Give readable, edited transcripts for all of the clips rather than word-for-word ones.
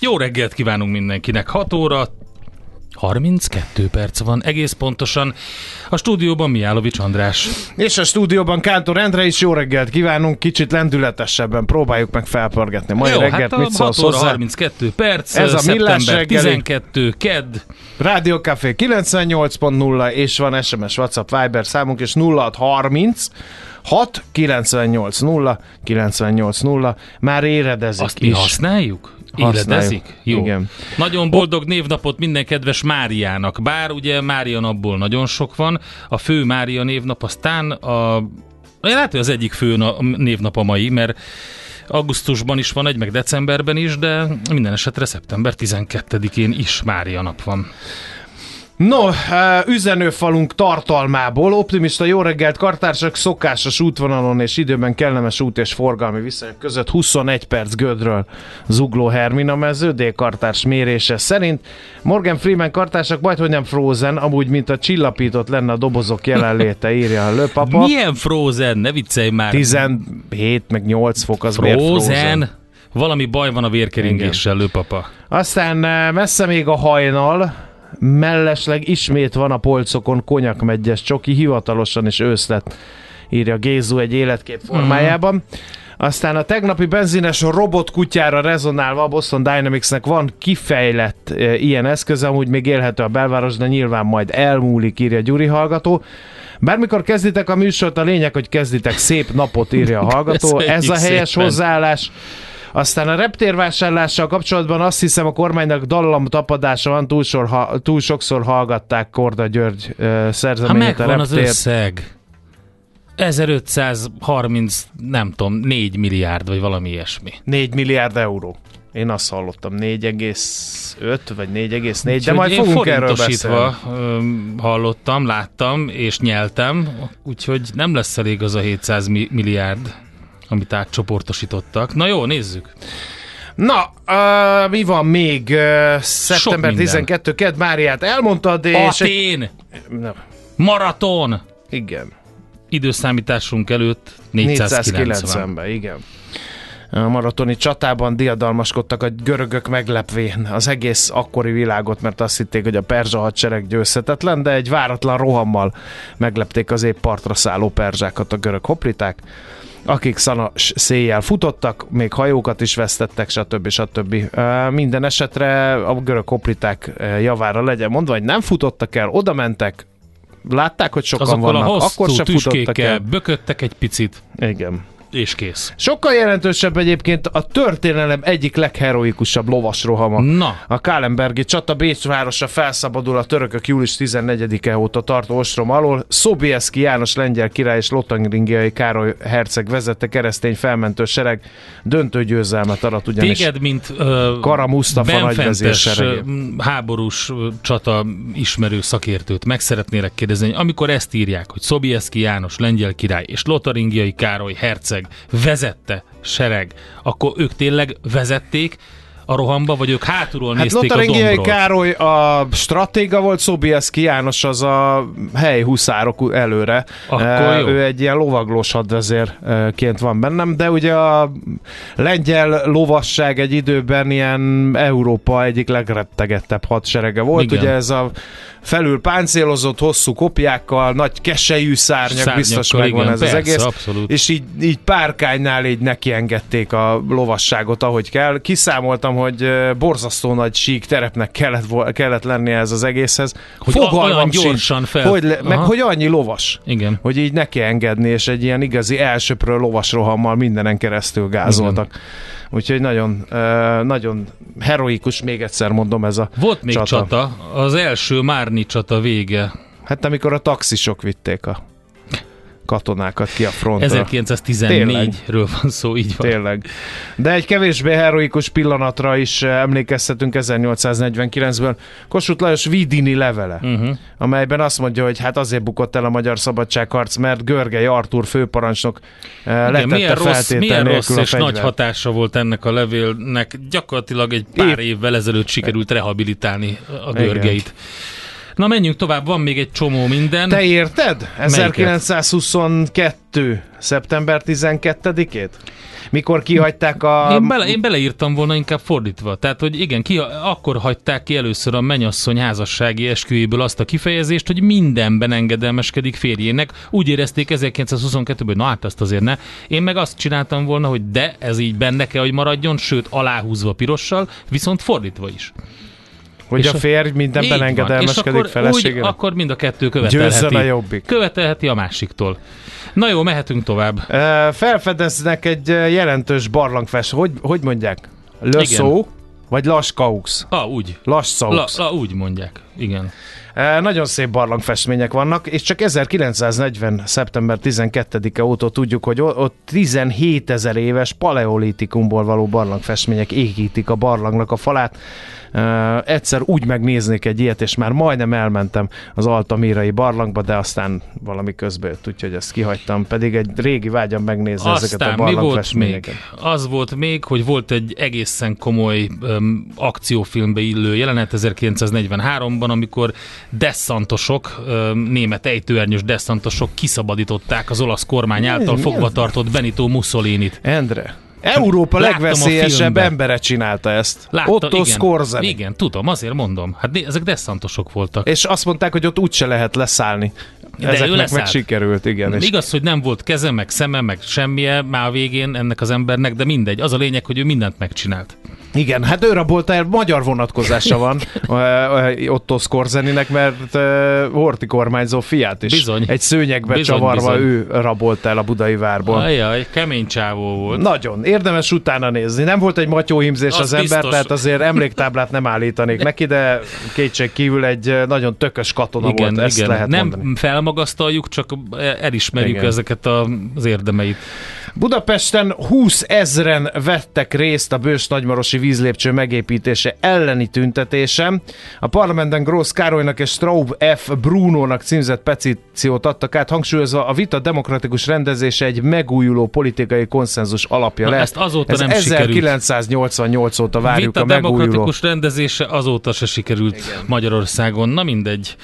Jó reggelt kívánunk mindenkinek. 6 óra 32 perc van, egész pontosan. A stúdióban Mihálovics András. És a stúdióban Kántor Endre is. Jó reggelt kívánunk, kicsit lendületesebben próbáljuk meg felpörgetni. Mai reggelt hát mit szólsz hozzá? 6 óra 32 perc, ez a Millás reggeli. 12 kedd. Rádió Café 98.0 és van SMS, WhatsApp, Viber számunk és 0630 6 98 0 98 0. Már éredezik. Azt is mi használjuk? Éledezik? Jó. Igen. Nagyon boldog névnapot minden kedves Máriának. Bár ugye Mária napból nagyon sok van. A fő Mária névnap aztán lehet, az egyik fő névnap a mai, mert augusztusban is van egy, meg decemberben is, de minden esetre szeptember 12-én is Mária nap van. No, üzenőfalunk tartalmából. Optimista jó reggelt, kartársak, szokásos útvonalon és időben kellemes út és forgalmi viszonyok között 21 perc Gödről Zugló Hermina mező, D-kartárs mérése szerint. Morgan Freeman kartársak, majdhogy nem Frozen, amúgy mint a csillapított lenne a dobozok jelenléte, írja a Lőpapa. Milyen Frozen? Ne viccelj már! 17 meg 8 fok, az miért Frozen? Valami baj van a vérkeringéssel, Lőpapa. Aztán messze még a hajnal. Mellesleg ismét van a polcokon konyakmeggyes csoki, hivatalosan is ősz lett, írja Gézu egy életkép formájában. Aztán a tegnapi benzines robotkutyára rezonálva a Boston Dynamics-nek van kifejlett ilyen eszköze, amúgy még élhető a belváros, de nyilván majd elmúlik, írja Gyuri hallgató. Bármikor kezditek a műsort, a lényeg, hogy kezditek szép napot, írja a hallgató. Ez a helyes szépen hozzáállás. Aztán a reptérvásárlással kapcsolatban azt hiszem, a kormánynak dallam tapadása van, túl sokszor hallgatták Korda György szerzeményét a reptért. Ha megvan az összeg, 1530, nem tudom, 4 milliárd, vagy valami ilyesmi. 4 milliárd euró. Én azt hallottam, 4,5 vagy 4,4, de majd fogunk erről beszélni. Hallottam, láttam és nyeltem, úgyhogy nem lesz elég az a 700 milliárd, amit átcsoportosítottak. Na jó, nézzük. Na, mi van még? Szeptember 12 kedd, Máriát elmondtad, és... Athén! Maraton! Igen. Időszámításunk előtt 490-ben, igen. A maratoni csatában diadalmaskodtak a görögök, meglepvén az egész akkori világot, mert azt hitték, hogy a perzsa hadsereg győzhetetlen, de egy váratlan rohammal meglepték az épp partra szálló perzsákat a görög hopliták, akik szanas széjjel futottak, még hajókat is vesztettek, stb. Minden esetre a görög hopliták javára legyen mondva, hogy nem futottak el, oda mentek, látták, hogy sokan azokkal vannak, akkor se futottak el. Bököttek egy picit. Igen. És kész. Sokkal jelentősebb egyébként a történelem egyik legheroikusabb lovasrohama. Na. A Kahlenbergi csata, Bécs városa felszabadul a törökök július 14-e óta tartó ostrom alól. Szobieski János lengyel király és Lotaringiai Károly herceg vezette keresztény felmentő sereg döntő győzelmet arat, ugyanis téged, mint Kara Musztafa nagyvezér serege. Háborús csata ismerő szakértőt meg szeretnélek kérdezni, amikor ezt írják, hogy Szobieski János lengyel király és Lotaringiai Károly herceg vezette sereg, akkor ők tényleg vezették a rohamba, vagy ők hátulról nézték a dombról? Lotaringiai Károly a stratéga volt, Szobieski János az a helyhuszárok előre. Ő egy ilyen lovaglós hadvezérként van bennem, de ugye a lengyel lovasság egy időben ilyen Európa egyik legrettegettebb hadserege volt. Igen. Ugye ez a felül páncélozott hosszú kopjákkal, nagy keselyű szárnyak, biztos megvan ez persze, az egész. Abszolút. És így párkánynál így nekiengedték a lovasságot, ahogy kell. Kiszámoltam, hogy borzasztó nagy sík terepnek kellett lennie ez az egészhez. Hogy fogalmam gyorsan fel. Meg hogy annyi lovas. Igen. Hogy így nekiengedni, és egy ilyen igazi elsöprő lovas rohammal mindenen keresztül gázoltak. Igen. Úgyhogy nagyon, nagyon heroikus, még egyszer mondom, ez a volt még csata. Az első márni csata vége. Hát amikor a taxisok vitték a katonákat ki a frontra. 1914-ről van szó, így van. Tényleg. De egy kevésbé heroikus pillanatra is emlékeztetünk 1849-ben. Kossuth Lajos Vidini levele, amelyben azt mondja, hogy hát azért bukott el a magyar szabadságharc, mert Görgei Artúr főparancsnok letette feltétel nélkül a fegyvert. Milyen rossz és nagy hatása volt ennek a levélnek. Gyakorlatilag egy pár évvel ezelőtt sikerült rehabilitálni a Görgeit. Igen. Na menjünk tovább, van még egy csomó minden. Te érted? 1922. szeptember 12-ét? Mikor kihagyták a... Én beleírtam volna inkább fordítva. Tehát, hogy igen, akkor hagyták ki először a menyasszony házassági esküjéből azt a kifejezést, hogy mindenben engedelmeskedik férjének. Úgy érezték 1922-ben, hogy na hát azt azért ne. Én meg azt csináltam volna, hogy de ez így benne kell, hogy maradjon, sőt aláhúzva pirossal, viszont fordítva is. Hogy a férj mindenben engedelmeskedik feleségére. És akkor mind a kettő követelheti a másiktól. Na jó, mehetünk tovább. Felfedeznek egy jelentős barlangfest. Hogy mondják? Lascaux? Vagy Lascaux? Úgy. Lascaux. Úgy mondják, igen. Nagyon szép barlangfestmények vannak, és csak 1940. szeptember 12-e óta tudjuk, hogy ott 17 000 éves paleolitikumból való barlangfestmények égítik a barlangnak a falát. Egyszer úgy megnéznék egy ilyet, és már majdnem elmentem az altamírai barlangba, de aztán valami közbe jött, úgyhogy ezt kihagytam. Pedig egy régi vágyam megnézni aztán ezeket a barlangfestményeket. Az volt még, hogy volt egy egészen komoly akciófilmbe illő jelenet 1943-ban, amikor desszantosok, német ejtőernyős desszantosok kiszabadították az olasz kormány által fogvatartott Benito Mussolinit. Endre, Európa legveszélyesebb embere csinálta ezt. Otto Skorzeny. Igen, tudom, azért mondom. Hát ezek desszantosok voltak. És azt mondták, hogy ott úgyse lehet leszállni. De ezeknek meg sikerült, igen. Igaz, hogy nem volt keze, meg szeme, meg semmije már a végén ennek az embernek, de mindegy. Az a lényeg, hogy ő mindent megcsinált. Igen, hát ő rabolta el, magyar vonatkozása van Otto Skorzeninek, mert Horthy kormányzó fiát is. Bizony. Egy szőnyegbe csavarva ő rabolta el a budai várból. Ajaj, kemény csávó volt. Nagyon, érdemes utána nézni. Nem volt egy matyóhímzés az ember, biztos. Tehát azért emléktáblát nem állítanék neki, de kétség kívül egy nagyon tökös katona volt, ezt lehet mondani. Nem felmagasztaljuk, csak elismerjük ezeket az érdemeit. Budapesten 20 000 vettek részt a Bős-Nagymarosi vízlépcső megépítése elleni tüntetésen. A parlamentben Grósz Károlynak és Straub F. Brunónak címzett petíciót adtak át, hangsúlyozva, a vita demokratikus rendezése egy megújuló politikai konszenzus alapja lehet. Ezt azóta nem 1988 óta várjuk a megújuló. A demokratikus rendezése azóta se sikerült Magyarországon. Na mindegy.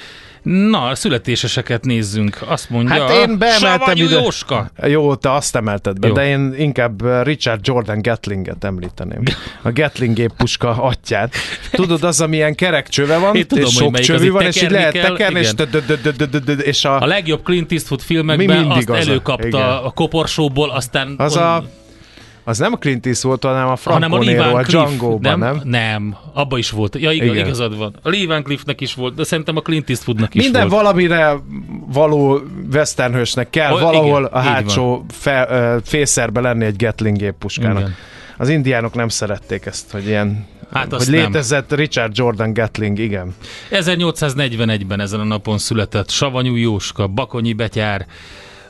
Na, a születéseseket nézzünk. Azt mondja, hát én beemeltem ide. Jóska. Jó, te azt emelted be, de én inkább Richard Jordan Gatlinget említeném. A Gatling géppuska atyát. Tudod, az, amilyen kerekcsöve van, és sok csövű van, és így lehet tekerni, és a legjobb Clint Eastwood filmekben azt előkapta a koporsóból, aztán... Az nem a Clint Eastwood volt, hanem a Franco Nero, a Django-ban, nem? Nem, abban is volt. Ja, igen. Igazad van. A Lee Van Cleefnek is volt, de szerintem a Clint Eastwoodnak is volt. Minden valamire való westernhősnek kell valahol a hátsó fészerbe lenni egy Gatling géppuskának. Igen. Az indiánok nem szerették ezt, hogy ilyen... Hát hogy létezett nem. Richard Jordan Gatling, igen. 1841-ben ezen a napon született Savanyú Jóska, Bakonyi Betyár.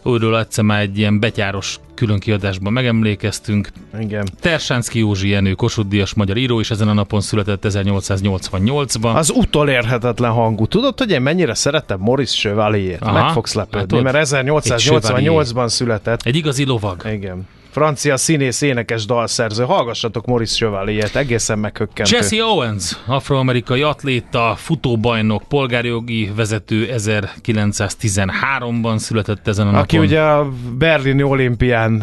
Őről egyszer már egy ilyen betyáros különkiadásban megemlékeztünk. Igen. Tersánszky Józsi Jenő, Kossuth Díjas magyar író, és ezen a napon született 1888-ban. Az utolérhetetlen hangú. Tudod, hogy én mennyire szerettem Maurice Chevalier-t? Meg fogsz lepődni, mert 1888-ban született. Egy igazi lovag. Igen. Francia színész, énekes, dalszerző. Hallgassatok Maurice Chevalier-t, egészen meghökkentő. Jesse Owens, afroamerikai atléta, futóbajnok, polgárjogi vezető 1913-ban született ezen a napon. Aki ugye a berlini olimpián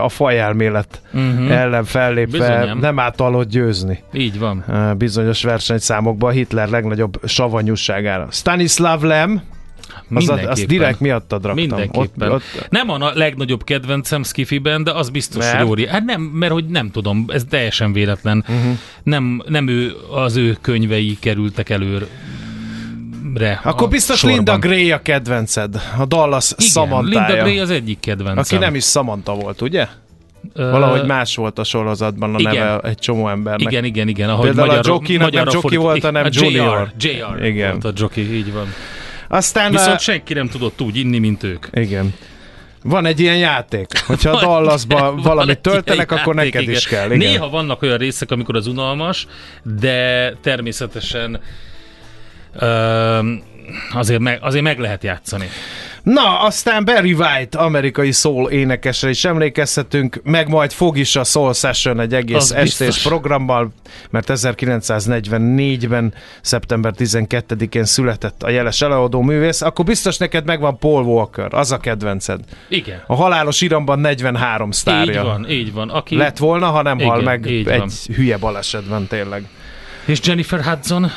a fajelmélet ellen fellépve bizonyám nem általod győzni. Így van. Bizonyos versenyszámokban Hitler legnagyobb savanyúságára. Stanislav Lem. Azt direkt miattad raktam. Mindenképpen. Ott. Nem a legnagyobb kedvencem Skiffy-ben, de az biztos, hogy óri. Hát nem, mert hogy nem tudom, ez teljesen véletlen. Nem ő, az ő könyvei kerültek előre. Akkor biztos sorban. Linda Gray a kedvenced. A Dallas Samantha-ja. Linda Gray az egyik kedvencem. Aki nem is Samantha volt, ugye? Valahogy más volt a sorozatban a neve egy csomó embernek. Igen. Ahogy például magyar, a Jockey-nak nem Jockey volt, hanem Junior. JR volt a Jockey, így van. Aztán viszont senki nem tudott úgy inni, mint ők. Igen. Van egy ilyen játék, hogyha a Dallasba valamit töltenek, akkor neked is kell. Igen. Néha vannak olyan részek, amikor az unalmas, de természetesen azért meg lehet játszani. Na, aztán Barry White, amerikai soul énekesre is emlékezhetünk, meg majd fog is a Soul Session egy egész estés programmal, mert 1944-ben, szeptember 12-én született a jeles előadó művész. Akkor biztos neked megvan Paul Walker, az a kedvenced. Igen. A halálos iramban 43 sztárja. Így van. Aki... lett volna, ha nem hal meg egy hülye balesetben tényleg. És Jennifer Hudson?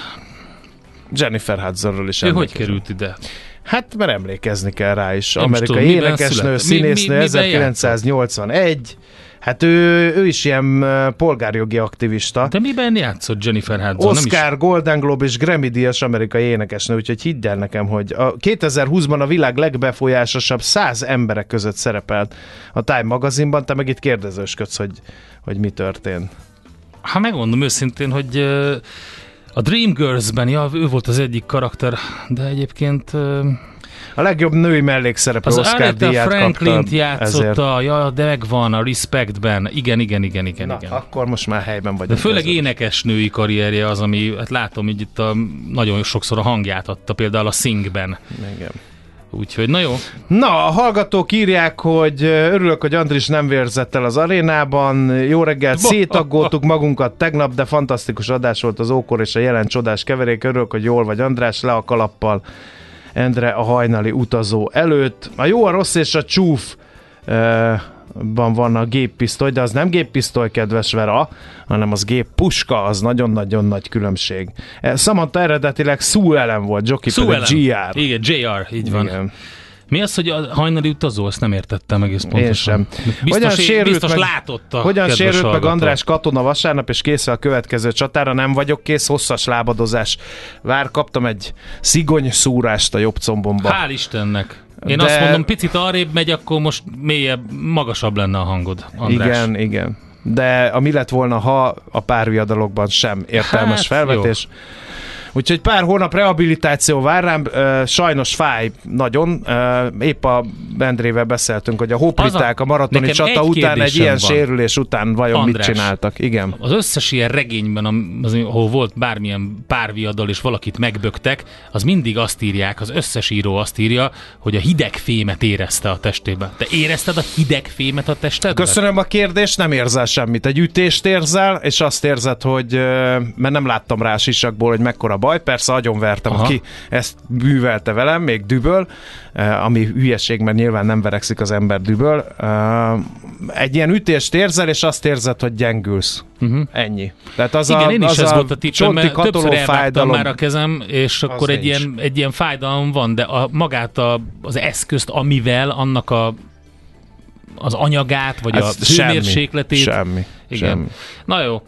Jennifer Hudsonról is emlékezünk. Hogy került ide? Hát, mert emlékezni kell rá is. Amerikai énekesnő, színésznő, 1981. Hát ő is ilyen polgárjogi aktivista. De miben játszott Jennifer Hudson? Oscar, Golden Globe és Grammy-díjas amerikai énekesnő, úgyhogy hidd el nekem, hogy a 2020-ban a világ legbefolyásosabb 100 emberek között szerepelt a Time magazinban, te meg itt kérdezősködsz, hogy mi történt. Ha megmondom őszintén, hogy... a Dreamgirls-ben, ő volt az egyik karakter, de egyébként... a legjobb női mellékszereplő Oscar-díját kapta. Franklint játszotta, de megvan a Respect-ben. Igen. Na, akkor most már helyben vagy. De főleg énekesnői karrierje az, ami, hát látom, hogy itt nagyon sokszor a hangját adta, például a Sing-ben. Igen. Úgyhogy, na jó. Na, a hallgatók írják, hogy örülök, hogy Andris nem vérzett el az arénában. Jó reggelt, szétaggoltuk magunkat tegnap, de fantasztikus adás volt az ókor és a jelen csodás keverék. Örülök, hogy jól vagy, András, le a kalappal, Endre a hajnali utazó előtt. A jó, a rossz és a csúfban van a géppisztoly, de az nem géppisztoly, kedves Vera, hanem az géppuska, az nagyon-nagyon nagy különbség. Samantha eredetileg Sue Ellen volt, Jockey pedig GR. Igen, JR, így van. Igen. Mi az, hogy a hajnali utazó? Ezt nem értettem egész pontosan. Biztos látotta. Hogyan sérült meg András katona vasárnap, és készül a következő csatára? Nem vagyok kész, hosszas lábadozás. Kaptam egy szigony szúrást a jobb combomba. Hál' Istennek! Én azt mondom, picit arrébb megy, akkor most mélyebb, magasabb lenne a hangod, András. Igen. De ami lett volna, ha a párviadalokban sem értelmes felvetés. Jó. Úgyhogy pár hónap rehabilitáció vár rám, sajnos fáj nagyon. Épp a Bendrével beszéltünk, hogy a hopliták a maratoni csata után, egy ilyen sérülés után vajon András, mit csináltak. Igen. Az összes ilyen regényben, ahol volt bármilyen párviadal és valakit megböktek, az mindig azt írják, az összes író azt írja, hogy a hideg fémet érezte a testében. Te érezted a hideg fémet a testedben? Köszönöm a kérdést, nem érzel semmit. Egy ütést érzel, és azt érzed, hogy mert nem láttam rá a sisakból, hogy mekkora baj, persze agyonvertem, aki ezt művelte velem, még düböl, ami hülyeség, mert nyilván nem verekszik az ember düböl. Egy ilyen ütést érzel, és azt érzed, hogy gyengülsz. Ennyi. Tehát az igen, én is ez volt a tippem, mert többször elvágtam már a kezem, és akkor egy ilyen fájdalom van, de magát az eszközt, amivel annak az anyagát, vagy ez a hőmérsékletét. Semmi. Na jó.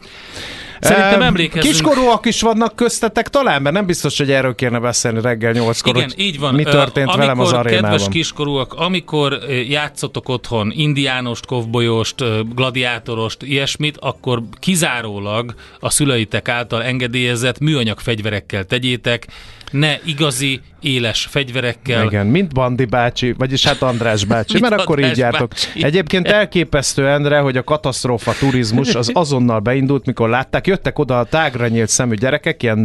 Szerintem emlékezzünk. Kiskorúak is vannak köztetek talán, mert nem biztos, hogy erről kéne beszélni reggel 8-kor. Igen, így van. Mi történt velem az arénában. Kedves kiskorúak, amikor játszotok otthon indiánost, kovbolyost, gladiátorost, ilyesmit, akkor kizárólag a szüleitek által engedélyezett műanyag fegyverekkel tegyétek, ne igazi, éles fegyverekkel. Igen, mint Bandi bácsi, vagyis hát András bácsi, mert akkor így jártok. Egyébként elképesztő, Endre, hogy a katasztrófa turizmus az azonnal beindult, mikor látták, jöttek oda a tágra nyílt szemű gyerekek, ilyen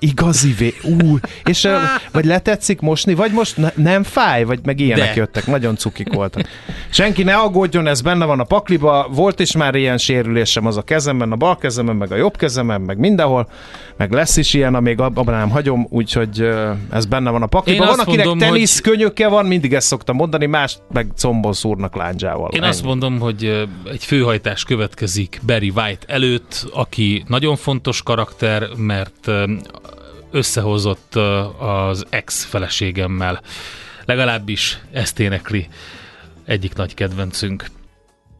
igazi vé. Új, és vagy letetszik mosni, vagy most nem fáj, vagy meg ilyenek jöttek, nagyon cukik voltak. Senki ne aggódjon, ez benne van a pakliba, volt is már ilyen sérülésem az a kezemben, a bal kezemen, meg a jobb kezemen, meg mindenhol, meg lesz is ilyen, amíg abban nem hagyom, úgyhogy ez benne van a pakliba. Van, akinek tenisz könyöke van, mindig ezt szoktam mondani, más meg combon szúrnak lándzsával. Én azt mondom, hogy egy főhajtás következik Barry White előtt, aki nagyon fontos karakter, mert összehozott az ex-feleségemmel. Legalábbis ezt énekli egyik nagy kedvencünk.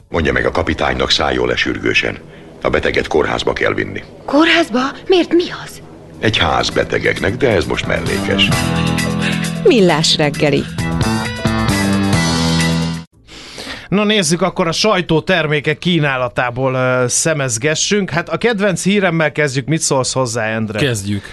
Mondja meg a kapitánynak szájjól lesürgősen. A beteget kórházba kell vinni. Kórházba? Miért, mi az? Egy ház betegeknek, de ez most mellékes. Millás reggeli. Na nézzük, akkor a sajtótermékek kínálatából szemezgessünk. Hát a kedvenc híremmel kezdjük, mit szólsz hozzá, Endre? Kezdjük.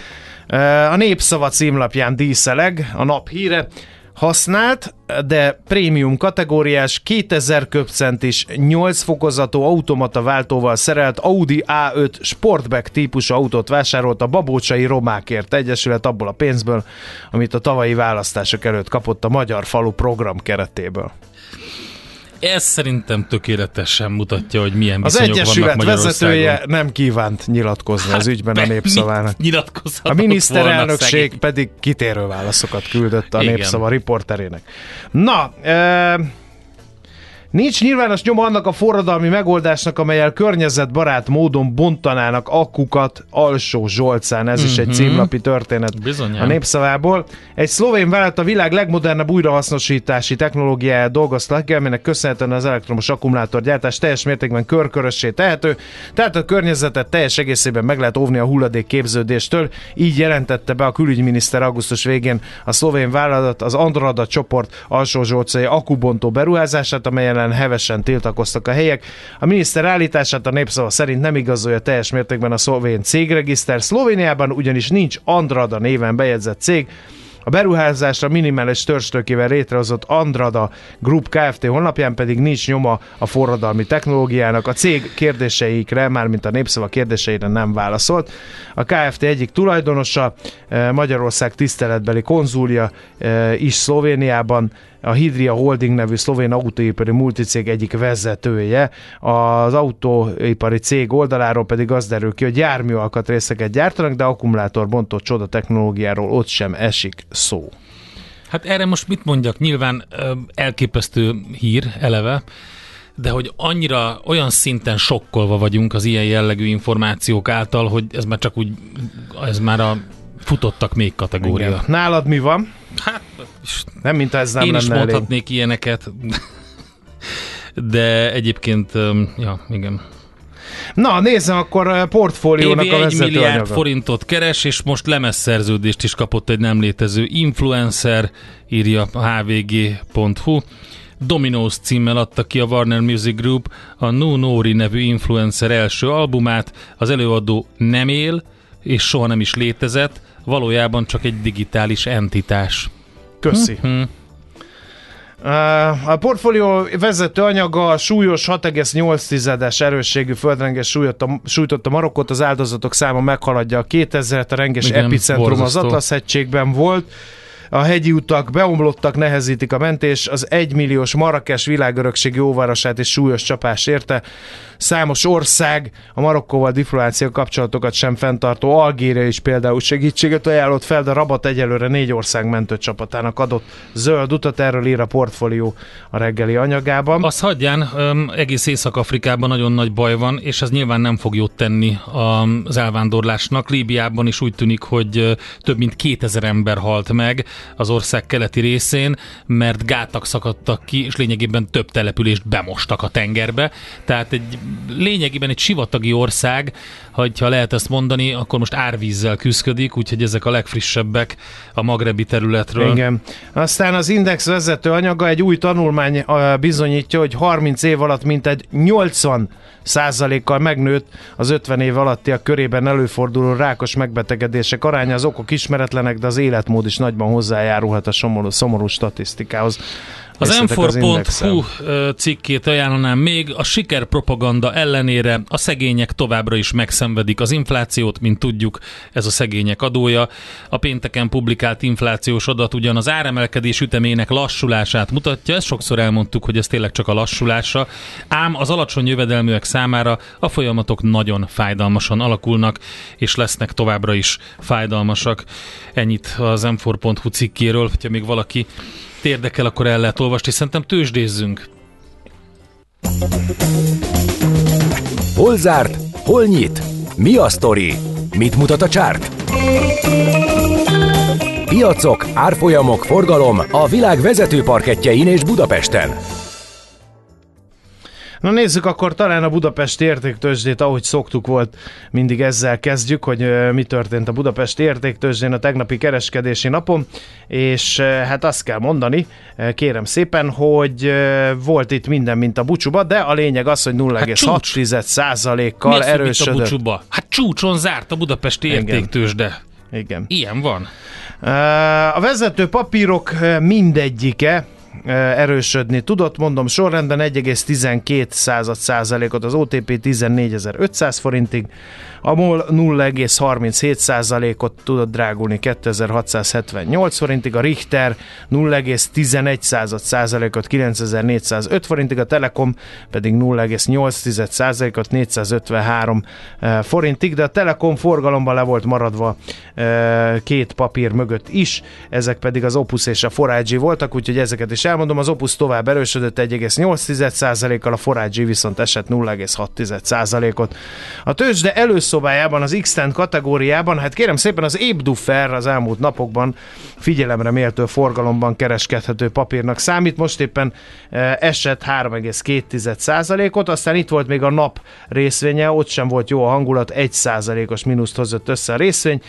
A Népszava címlapján díszeleg a nap híre. Használt, de prémium kategóriás 2000 köbcentis 8 fokozatú automata váltóval szerelt Audi A5 Sportback típusú autót vásárolt a Babócsai Romákért Egyesület abból a pénzből, amit a tavalyi választások előtt kapott a Magyar Falu program keretéből. Ez szerintem tökéletesen mutatja, hogy milyen viszonyok vannak Magyarországon. Az Egyesület vezetője nem kívánt nyilatkozni az ügyben a Népszavának. A miniszterelnökség pedig kitérő válaszokat küldött a Népszava riporterének. Na, nincs nyilvános nyoma annak a forradalmi megoldásnak, amelyel környezetbarát módon bontanának akkukat Alsó Zsolcán. Ez is egy címlapi történet bizonyán a Népszavából. Egy szlovén vállalat a világ legmodernebb újrahasznosítási technológiáját dolgozta ki, aminek köszönhetően az elektromos akkumulátorgyártás teljes mértékben körkörössé tehető, tehát a környezetet teljes egészében meg lehet óvni a hulladékképződéstől. Így jelentette be a külügyminiszter augusztus végén a szlovén vállalat az Andrada csoport Alsó Zsolcai akkubontó beruházását, amelyen hevesen tiltakoztak a helyiek. A miniszter állítását a Népszava szerint nem igazolja teljes mértékben a szlovén cégregiszter. Szlovéniában ugyanis nincs Andrada néven bejegyzett cég. A beruházásra minimális törzstőkével létrehozott Andrada Group Kft. Honlapján pedig nincs nyoma a forradalmi technológiának. A cég kérdéseikre, mármint a Népszava kérdéseire nem válaszolt. A Kft. Egyik tulajdonosa, Magyarország tiszteletbeli konzulja is Szlovéniában, a Hydria Holding nevű szlovén autóipari multicég egyik vezetője. Az autóipari cég oldaláról pedig az derül ki, hogy járműalkatrészeket gyártanak, de akkumulátorbontó csoda technológiáról ott sem esik szó. Hát erre most mit mondjak? Nyilván elképesztő hír eleve, de hogy annyira olyan szinten sokkolva vagyunk az ilyen jellegű információk által, hogy ez már csak úgy, ez már a futottak még kategória. Igen. Nálad mi van? Hát, nem, mint ez nem én lenne is mondhatnék elég ilyeneket, de egyébként, ja, igen. Na, nézzem akkor a portfóliónak a vezetőanyaga. 1 milliárd forintot keres, és most lemezszerződést is kapott egy nem létező influencer, írja hvg.hu. Dominos címmel adta ki a Warner Music Group a No Nori nevű influencer első albumát. Az előadó nem él, és soha nem is létezett, valójában csak egy digitális entitás. Köszi. A portfólió vezető anyaga súlyos 6,8-es erősségű földrengés sújtotta Marokkot, az áldozatok száma meghaladja a 2000-et, a renges epicentrum borzasztó az Atlasz-hegységben volt. A hegyi utak beomlottak, nehezítik a mentés, az 1 milliós Marrakes világörökségi óvárosát is súlyos csapás érte. Számos ország, a Marokkóval diplomáciai kapcsolatokat sem fenntartó Algéria is például segítséget ajánlott fel, de Rabat egyelőre 4 ország mentőcsapatának adott zöld utat, erről ír a portfólió a reggeli anyagában. Azt hagyján, egész Észak-Afrikában nagyon nagy baj van, és ez nyilván nem fog jót tenni az elvándorlásnak. Líbiában is úgy tűnik, hogy több mint 2000 ember halt meg az ország keleti részén, mert gátak szakadtak ki, és lényegében több települést bemostak a tengerbe. Tehát lényegében egy sivatagi ország, ha lehet ezt mondani, akkor most árvízzel küszködik, úgyhogy ezek a legfrissebbek a magrebi területről. Igen. Aztán az Index vezető anyaga, egy új tanulmány bizonyítja, hogy 30 év alatt mintegy 80%-kal megnőtt az 50 év alattiak körében előforduló rákos megbetegedések aránya. Az okok ismeretlenek, de az életmód is nagyban hozzájárulhat a szomorú statisztikához. Az M4.hu cikkét ajánlanám még. A sikerpropaganda ellenére a szegények továbbra is megszenvedik az inflációt, mint tudjuk, ez a szegények adója. A pénteken publikált inflációs adat ugyan az áremelkedés ütemének lassulását mutatja, ezt sokszor elmondtuk, hogy ez tényleg csak a lassulása, ám az alacsony jövedelműek számára a folyamatok nagyon fájdalmasan alakulnak, és lesznek továbbra is fájdalmasak. Ennyit az M4.hu cikkéről, hogyha még valaki érdekel, akkor el lehet olvasni. Szerintem tőzsdézzünk. Hol zárt? Hol nyit? Mi a sztori? Mit mutat a csárt? Piacok, árfolyamok, forgalom a világ vezető parkettjein és Budapesten. Na nézzük akkor talán a budapesti értéktőzsdét, ahogy szoktuk volt, mindig ezzel kezdjük, hogy mi történt a budapesti értéktőzsdén a tegnapi kereskedési napon, és hát azt kell mondani, kérem szépen, hogy volt itt minden, mint a bucsuba, de a lényeg az, hogy 0,6%-kal erősödött. Mint a bucsuba? Hát csúcson zárt a budapesti értéktőzsde. Igen. Ilyen van. A vezető papírok mindegyike erősödni tudott, mondom sorrendben 1,12%-ot az OTP 14.500 forintig, a MOL 0,37%-ot tudott drágulni 2.678 forintig, a Richter 0,11%-ot 9.405 forintig, a Telekom pedig 0,8%-ot 453 forintig, de a Telekom forgalomban le volt maradva két papír mögött is, ezek pedig az Opus és a 4IG voltak, úgyhogy ezeket is elmondom, az Opus tovább erősödött 1,8%-kal, a 4IG viszont esett 0,6%-ot. A tőzsde előszobájában, az X-Tent kategóriában, hát kérem szépen az Épduffer az elmúlt napokban figyelemre méltő forgalomban kereskedhető papírnak számít, most éppen esett 3,2%-ot, aztán itt volt még a Nap részvénye, ott sem volt jó a hangulat, 1%-os mínuszt hozott össze a részvény,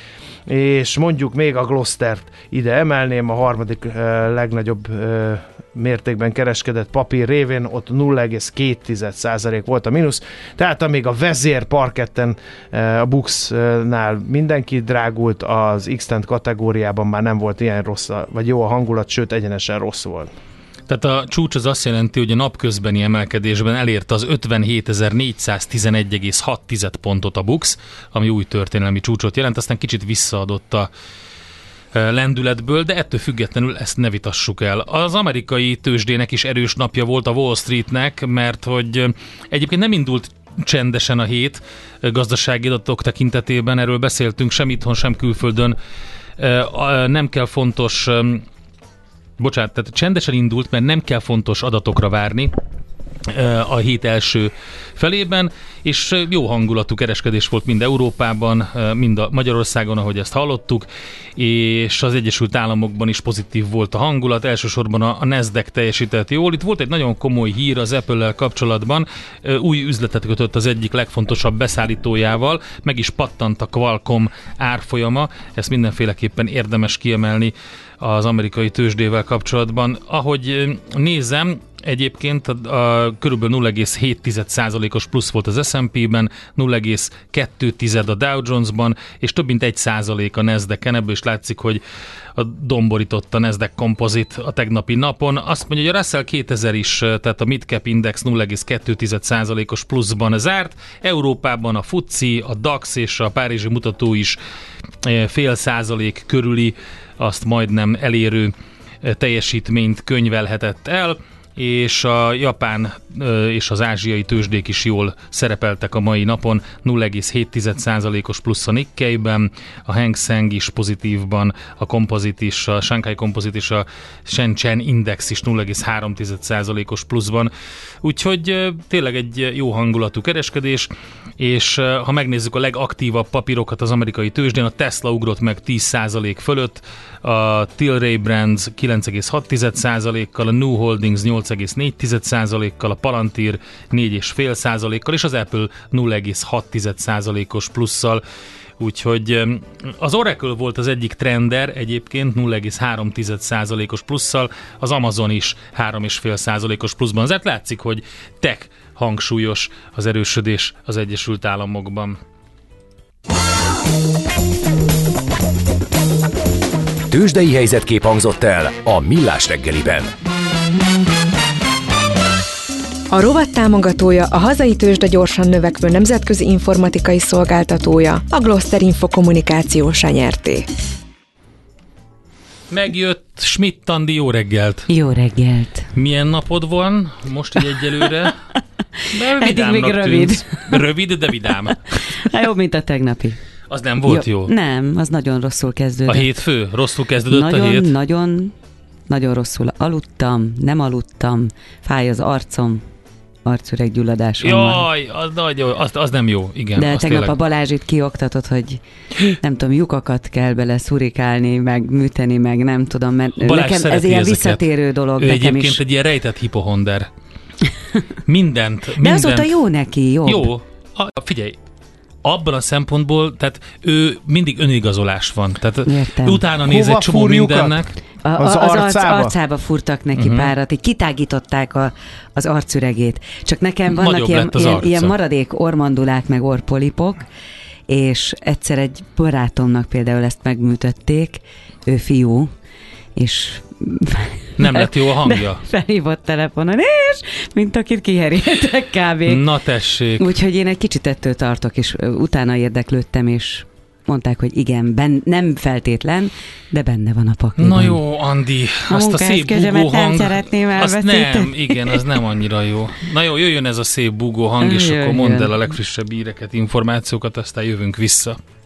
és mondjuk még a Glostert ide emelném, a harmadik legnagyobb mértékben kereskedett papír révén, ott 0,2% volt a mínusz, tehát amíg a vezér parketten, a BUX-nál mindenki drágult, az X-Tent kategóriában már nem volt ilyen rossz, vagy jó a hangulat, sőt egyenesen rossz volt. Tehát a csúcs az azt jelenti, hogy a napközbeni emelkedésben elérte az 57.411,6 pontot a BUX, ami új történelmi csúcsot jelent, aztán kicsit visszaadott a lendületből, de ettől függetlenül ezt ne vitassuk el. Az amerikai tőzsdének is erős napja volt, a Wall Streetnek, mert hogy egyébként nem indult csendesen a hét gazdasági adatok tekintetében, erről beszéltünk, sem itthon, sem külföldön. Tehát csendesen indult, mert nem kell fontos adatokra várni a hét első felében, és jó hangulatú kereskedés volt mind Európában, mind a Magyarországon, ahogy ezt hallottuk, és az Egyesült Államokban is pozitív volt a hangulat, elsősorban a Nasdaq teljesített jól. Itt volt egy nagyon komoly hír az Apple-lel kapcsolatban, új üzletet kötött az egyik legfontosabb beszállítójával, meg is pattant a Qualcomm árfolyama, ezt mindenféleképpen érdemes kiemelni az amerikai tőzsdével kapcsolatban. Ahogy nézem, egyébként kb. 0,7%-os plusz volt az S&P-ben, 0,2 a Dow Jones-ban, és több mint 1% a Nasdaq-en, ebből is látszik, hogy a domborított a Nasdaq Composite a tegnapi napon. Azt mondja, hogy a Russell 2000 is, tehát a Midcap Index 0,2%-os pluszban zárt. Európában a FTSE, a DAX és a párizsi mutató is 0,5% körüli, azt majdnem elérő teljesítményt könyvelhetett el, és a japán és az ázsiai tőzsdék is jól szerepeltek a mai napon, 0,7%-os plusz a Nikkeiben, a Hang Seng is pozitívban, a Composite is, a Shanghai Composite és a Shenzhen Index is 0,3%-os pluszban. Úgyhogy tényleg egy jó hangulatú kereskedés, és ha megnézzük a legaktívabb papírokat az amerikai tőzsdén, a Tesla ugrott meg 10% fölött, a Tilray Brands 9,6%-kal, a New Holdings 8,4%-kal, a Palantir 4,5%-kal, és az Apple 0,6%-os plusszal. Úgyhogy az Oracle volt az egyik trender egyébként 0,3%-os plusszal, az Amazon is 3,5%-os pluszban. Tehát látszik, hogy tech hangsúlyos az erősödés az Egyesült Államokban. Tőzsdei helyzetkép hangzott el a Millás reggeliben. A rovat támogatója, a hazai tőzsde gyorsan növekvő nemzetközi informatikai szolgáltatója, a Gloster Info Kommunikációs nyerté. Megjött Schmidt-Andi, jó reggelt! Jó reggelt! Milyen napod van most így egyelőre? Eddig még rövid. Tűnsz. Rövid, de vidám. Hát jobb, mint a tegnapi. Az nem volt jó? Nem, az nagyon rosszul kezdődött. A hétfő? Rosszul kezdődött nagyon, a hét? Nagyon rosszul aludtam, nem aludtam, fáj az arcom, arcüreg-gyulladásom. Jaj, az nem jó, igen. De tegnap tényleg. A Balázs itt kioktatott, hogy nem tudom, lyukakat kell bele szurikálni, meg műteni, meg nem tudom, mert Balázs nekem ez ilyen ezeket. Visszatérő dolog. Ő egyébként is. Egy ilyen rejtett hipohonder. Mindent. De azóta jó neki, jobb. Jó. Figyelj, abban a szempontból, tehát ő mindig önigazolás van. Tehát értem. Utána néz egy csomó mindennek. Az arcába fúrtak neki párat, így kitágították az arcüregét. Csak nekem vannak ilyen maradék ormandulák, meg orrpolipok, és egyszer egy barátomnak például ezt megműtötték, ő fiú, és... Nem lett jó a hangja. Felhívott telefonon, és mint akit kiheréltek kb. Na tessék. Úgyhogy én egy kicsit ettől tartok, és utána érdeklődtem, és mondták, hogy igen, nem feltétlen, de benne van a pakliban. Na jó, Andi, azt a szép búgó hang... Azt nem, igen, az nem annyira jó. Na jó, jöjjön ez a szép búgó hang, és akkor mondd el a legfrissebb híreket, információkat, aztán jövünk vissza.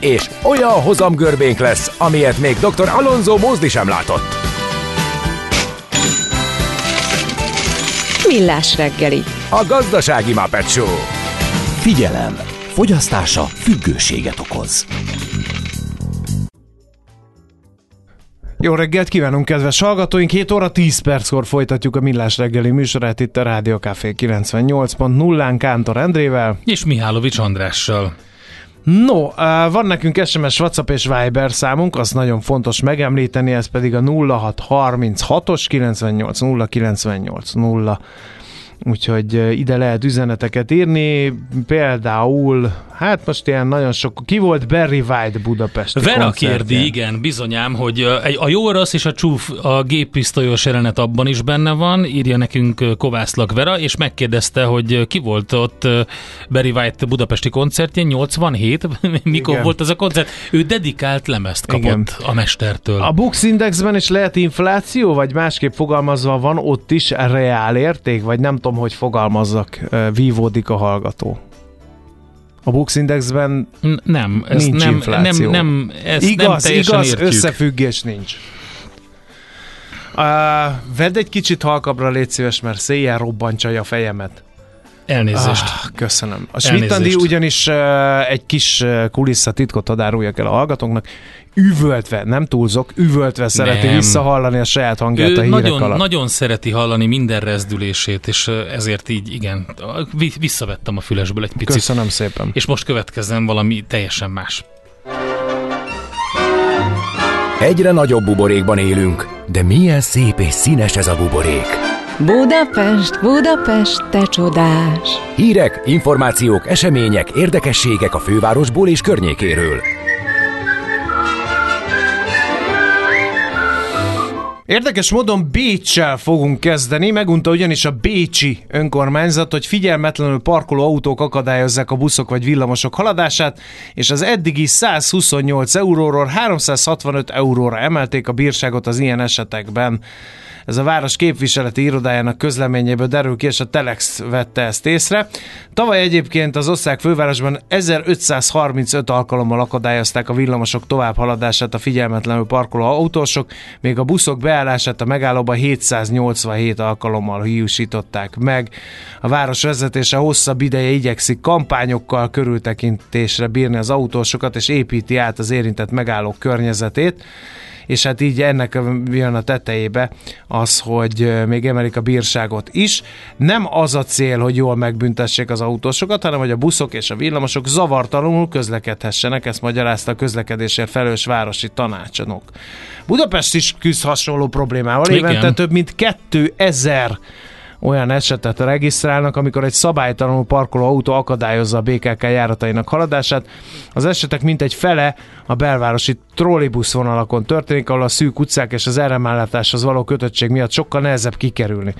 és olyan hozamgörbénk lesz, amilyet még dr. Alonso Mózdi sem látott. Millás reggeli. A gazdasági Muppet Show. Figyelem! Fogyasztása függőséget okoz. Jó reggelt kívánunk, kedves hallgatóink! 7 óra 10 perckor folytatjuk a Millás reggeli műsorát itt a Rádió Café 98.0-án Kántor Endrével és Mihálovics Andrással. No, van nekünk SMS, WhatsApp és Viber számunk, az nagyon fontos megemlíteni, ez pedig a 0636-os 98-098-0. Úgyhogy ide lehet üzeneteket írni, például, hát most ilyen nagyon sok, ki volt Barry White budapesti Vera koncertjén? Kérdi, igen, bizonyám, hogy a jó rossz és a csúf, a géppisztolyos jelenet abban is benne van, írja nekünk Kovászlak Vera, és megkérdezte, hogy ki volt ott Barry White budapesti koncertjén, 87, mikor igen. Volt ez a koncert? Ő dedikált lemezt kapott igen. A mestertől. A BUX Indexben is lehet infláció, vagy másképp fogalmazva van ott is reál érték, vagy nem tudom, hogy fogalmazzak, vívódik a hallgató. A BUX Indexben nem, ez nincs nem, infláció. Nem, ez igaz, értjük. Összefüggés nincs. Vedd egy kicsit halkabbra, légy szíves, mert széjjel robbantja a fejemet. Elnézést. Köszönöm. A Schmidt-Andi ugyanis egy kis kulisszatitkot adáruljak el a hallgatóknak. Üvöltve, nem túlzok, üvöltve szereti visszahallani a saját hangját ő a hírek nagyon, alatt. Nagyon szereti hallani minden rezdülését, és ezért így, igen, visszavettem a fülesből egy picit. Köszönöm szépen. És most következzen valami teljesen más. Egyre nagyobb buborékban élünk, de milyen szép és színes ez a buborék. Budapest, Budapest, te csodás! Hírek, információk, események, érdekességek a fővárosból és környékéről. Érdekes módon Béccsel fogunk kezdeni, megunta ugyanis a bécsi önkormányzat, hogy figyelmetlenül parkoló autók akadályozzák a buszok vagy villamosok haladását, és az eddigi 128 euróról 365 euróra emelték a bírságot az ilyen esetekben. Ez a város képviseleti irodájának közleményéből derül ki, és a Telex vette ezt észre. Tavaly egyébként az ország fővárosban 1535 alkalommal akadályozták a villamosok továbbhaladását a figyelmetlenül parkoló autósok, még a buszok beállását a megállóban 787 alkalommal hiúsították meg. A város vezetése hosszabb ideje igyekszik kampányokkal körültekintésre bírni az autósokat, és építi át az érintett megállók környezetét. és hát így ennek jön a tetejébe az, hogy még emelik a bírságot is. Nem az a cél, hogy jól megbüntessék az autósokat, hanem hogy a buszok és a villamosok zavartalanul közlekedhessenek, ezt magyarázta a közlekedésért felelős városi tanácsnok. Budapest is küzd hasonló problémával, évente több mint 2000 olyan esetet regisztrálnak, amikor egy szabálytalanul parkoló autó akadályozza a BKK járatainak haladását. Az esetek mintegy fele a belvárosi trollibuszvonalakon történik, ahol a szűk utcák és az áramellátáshoz való kötöttség miatt sokkal nehezebb kikerülni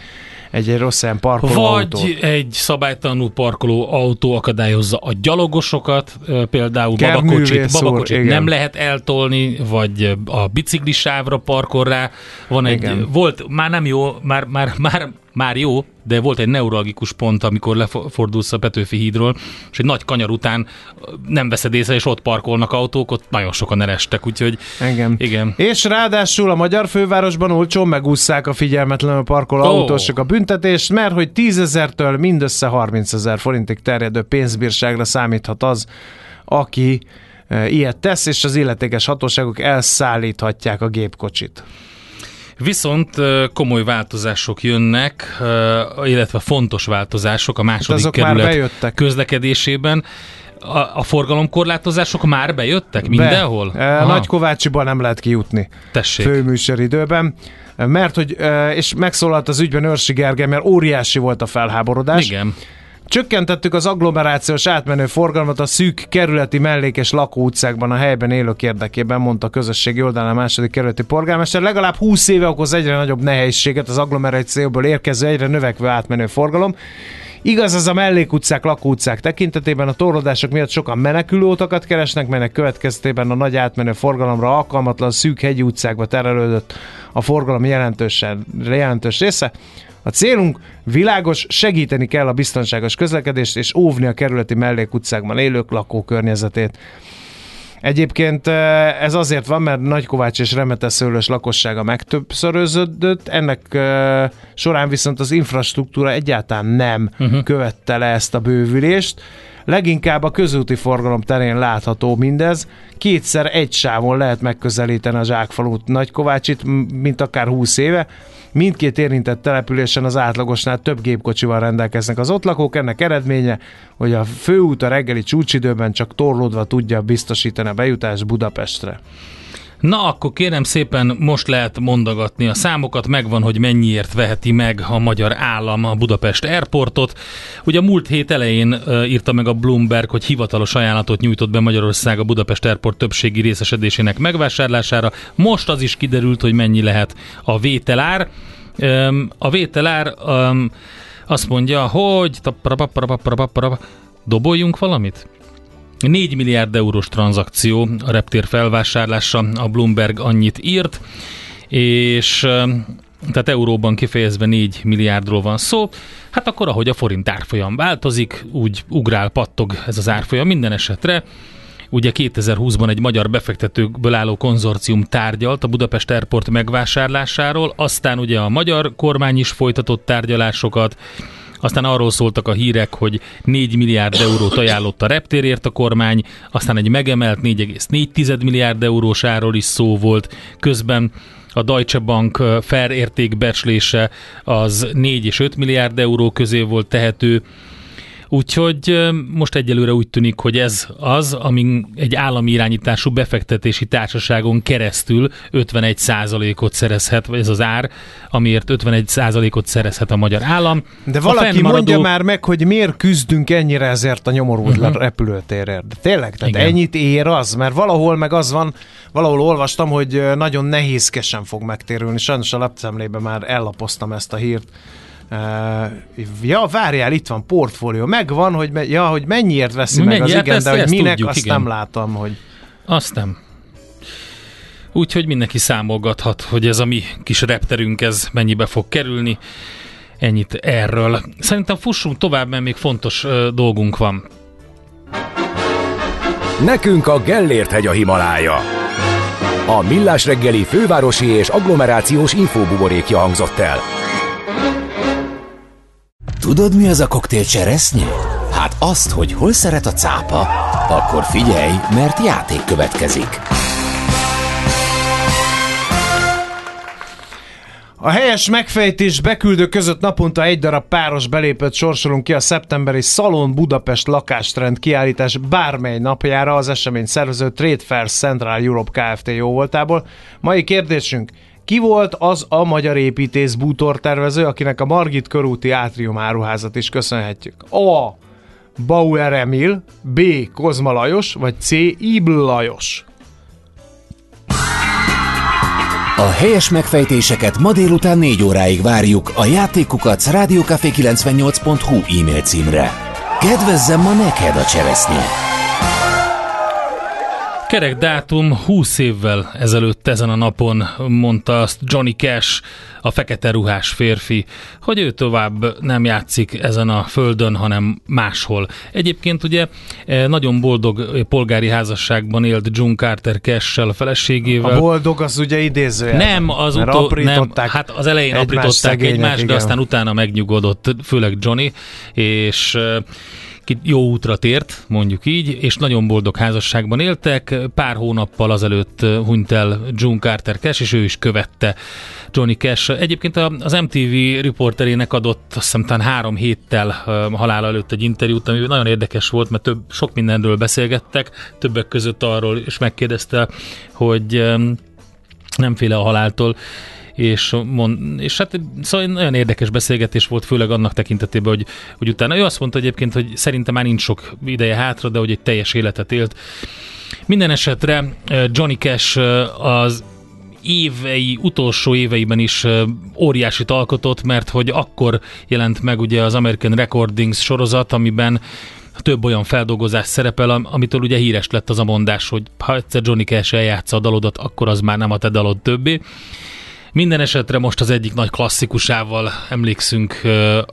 egy rossz helyen parkoló autót. Vagy egy szabálytalanul parkoló autó akadályozza a gyalogosokat, például babakocsit nem lehet eltolni, vagy a biciklisávra parkol rá. Van egy, volt, már nem jó, már jó, de volt egy neuralgikus pont, amikor lefordulsz a Petőfi hídról, és egy nagy kanyar után nem veszed észre, és ott parkolnak autók, ott nagyon sokan elestek, úgyhogy igen. És ráadásul a magyar fővárosban olcsón megússzák a figyelmetlenül parkoló autósok a büntetést, mert hogy 10 000-től mindössze 30 000 forintig terjedő pénzbírságra számíthat az, aki ilyet tesz, és az illetékes hatóságok elszállíthatják a gépkocsit. Viszont komoly változások jönnek, illetve fontos változások a második kerület közlekedésében. A forgalomkorlátozások már bejöttek mindenhol? Nagykovácsiban nem lehet kijutni. Tessék. Főműsoridőben. Mert hogy, és megszólalt az ügyben Őrsi Gergely, mert óriási volt a felháborodás. Igen. Csökkentettük az agglomerációs átmenő forgalmat a szűk kerületi mellék- és lakóutcákban a helyben élők érdekében, mondta a közösségi oldalán a második kerületi polgármester. Legalább 20 éve okoz egyre nagyobb nehézséget az agglomerációból érkező, egyre növekvő átmenő forgalom. Igaz az a mellékutcák, lakóutcák tekintetében, a torlódások miatt sokan menekülőutakat keresnek, melynek következtében a nagy átmenő forgalomra alkalmatlan szűk hegyi utcákba terelődött a forgalom jelentős része. A célunk világos, segíteni kell a biztonságos közlekedést és óvni a kerületi mellékutcákban élők lakókörnyezetét. Egyébként ez azért van, mert Nagykovács és Remeteszőlős lakossága megtöbbszöröződött, ennek során viszont az infrastruktúra egyáltalán nem követte le ezt a bővülést. Leginkább a közúti forgalom terén látható mindez. Kétszer egy sávon lehet megközelíteni a Zsákfalut Nagykovácsit, mint akár 20 éve. Mindkét érintett településen az átlagosnál több gépkocsival rendelkeznek az ott lakók. Ennek eredménye, hogy a főút a reggeli csúcsidőben csak torlódva tudja biztosítani a bejutást Budapestre. Na akkor kérem szépen, most lehet mondogatni a számokat, megvan, hogy mennyiért veheti meg a magyar állam a Budapest Airportot. Ugye a múlt hét elején írta meg a Bloomberg, hogy hivatalos ajánlatot nyújtott be Magyarország a Budapest Airport többségi részesedésének megvásárlására. Most az is kiderült, hogy mennyi lehet a vételár. A vételár azt mondja, hogy doboljunk valamit? 4 milliárd eurós tranzakció a reptér felvásárlása, a Bloomberg annyit írt, és tehát euróban kifejezve 4 milliárdról van szó. Hát akkor, ahogy a forint árfolyam változik, úgy ugrál, pattog ez az árfolyam minden esetre. Ugye 2020-ban egy magyar befektetőkből álló konzorcium tárgyalt a Budapest Airport megvásárlásáról, aztán ugye a magyar kormány is folytatott tárgyalásokat, aztán arról szóltak a hírek, hogy 4 milliárd eurót ajánlott a reptérért a kormány, aztán egy megemelt 4,4 milliárd eurós árról is szó volt. Közben a Deutsche Bank fair értékbecslése az 4 és 5 milliárd euró közé volt tehető. Úgyhogy most egyelőre úgy tűnik, hogy ez az, amin egy állami irányítású befektetési társaságon keresztül 51%-ot szerezhet, vagy ez az ár, amiért 51%-ot szerezhet a magyar állam. De valaki mondja már meg, hogy miért küzdünk ennyire ezért a nyomorult repülőtérért. De tényleg, tehát ennyit ér az, mert valahol meg az van, valahol olvastam, hogy nagyon nehézkesen fog megtérülni. Sajnos a lapszemlébe már ellapoztam ezt a hírt. Ja, várjál, itt van portfólió. Megvan, hogy, hogy mennyiért veszi meg az igen, de hogy minek, tudjuk, azt nem látom, hogy... Azt nem. Úgyhogy mindenki számolgathat, hogy ez a mi kis repterünk, ez mennyibe fog kerülni. Ennyit erről. Szerintem fussunk tovább, mert még fontos dolgunk van. Nekünk a Gellért-hegy a Himalája. A Millás reggeli fővárosi és agglomerációs infóbuborékja hangzott el. Tudod, mi az a koktél cseresznye? Hát azt, hogy hol szeret a cápa, akkor figyelj, mert játék következik. A helyes megfejtés beküldő között naponta egy darab páros belépőt sorsolunk ki a szeptemberi Szalon Budapest lakástrend kiállítás bármely napjára az esemény szervező Trade Fair Central Europe Kft. Jóvoltából. Mai kérdésünk: ki volt az a magyar építész bútortervező, akinek a Margit körúti átrium áruházat is köszönhetjük? A. Bauer Emil, B. Kozma Lajos, vagy C. Ibl Lajos? A helyes megfejtéseket ma délután 4 óráig várjuk a játékukat rádiócafé 98.hu e-mail címre. Kedvezzem ma neked a cseresznye! Kerek dátum, 20 évvel ezelőtt ezen a napon mondta azt Johnny Cash, a fekete ruhás férfi, hogy ő tovább nem játszik ezen a földön, hanem máshol. Egyébként ugye nagyon boldog polgári házasságban élt June Carter Cash-sel, a feleségével. A boldog az ugye idézőjel. Nem, az hát az elején aprították egymást, de aztán utána megnyugodott, főleg Johnny, és jó útra tért, mondjuk így, és nagyon boldog házasságban éltek. Pár hónappal azelőtt hunyt el June Carter Cash, és ő is követte Johnny Cash. Egyébként az MTV riporterének adott, azt hiszem, talán 3 héttel halála előtt egy interjút, ami nagyon érdekes volt, mert sok mindenről beszélgettek, többek között arról is megkérdezte, hogy nem fél a haláltól, és hát szóval nagyon érdekes beszélgetés volt, főleg annak tekintetében, hogy utána ő azt mondta egyébként, hogy szerintem már nincs sok ideje hátra, de hogy egy teljes életet élt. Minden esetre Johnny Cash az utolsó éveiben is óriásit alkotott, mert hogy akkor jelent meg ugye az American Recordings sorozat, amiben több olyan feldolgozás szerepel, amitől ugye híres lett az a mondás, hogy ha egyszer Johnny Cash eljátsza a dalodat, akkor az már nem a te dalod többé. Minden esetre most az egyik nagy klasszikusával emlékszünk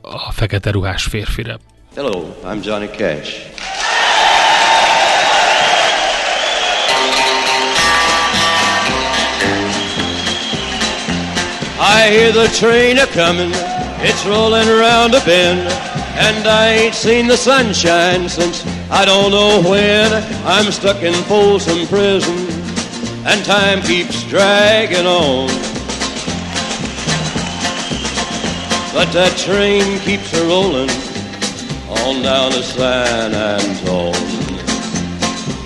a fekete ruhás férfire. Hello, I'm Johnny Cash. I hear the train a-comin', it's rolling around a bend, and I ain't seen the sunshine since I don't know when. I'm stuck in Folsom Prison, and time keeps dragging on, but that train keeps a-rollin' on down to San Antone.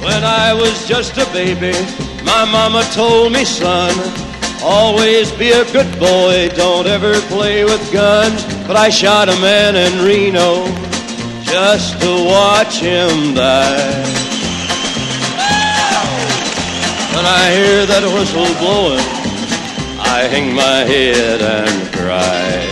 When I was just a baby, my mama told me, son, always be a good boy, don't ever play with guns. But I shot a man in Reno just to watch him die. When I hear that whistle blowin', I hang my head and cry.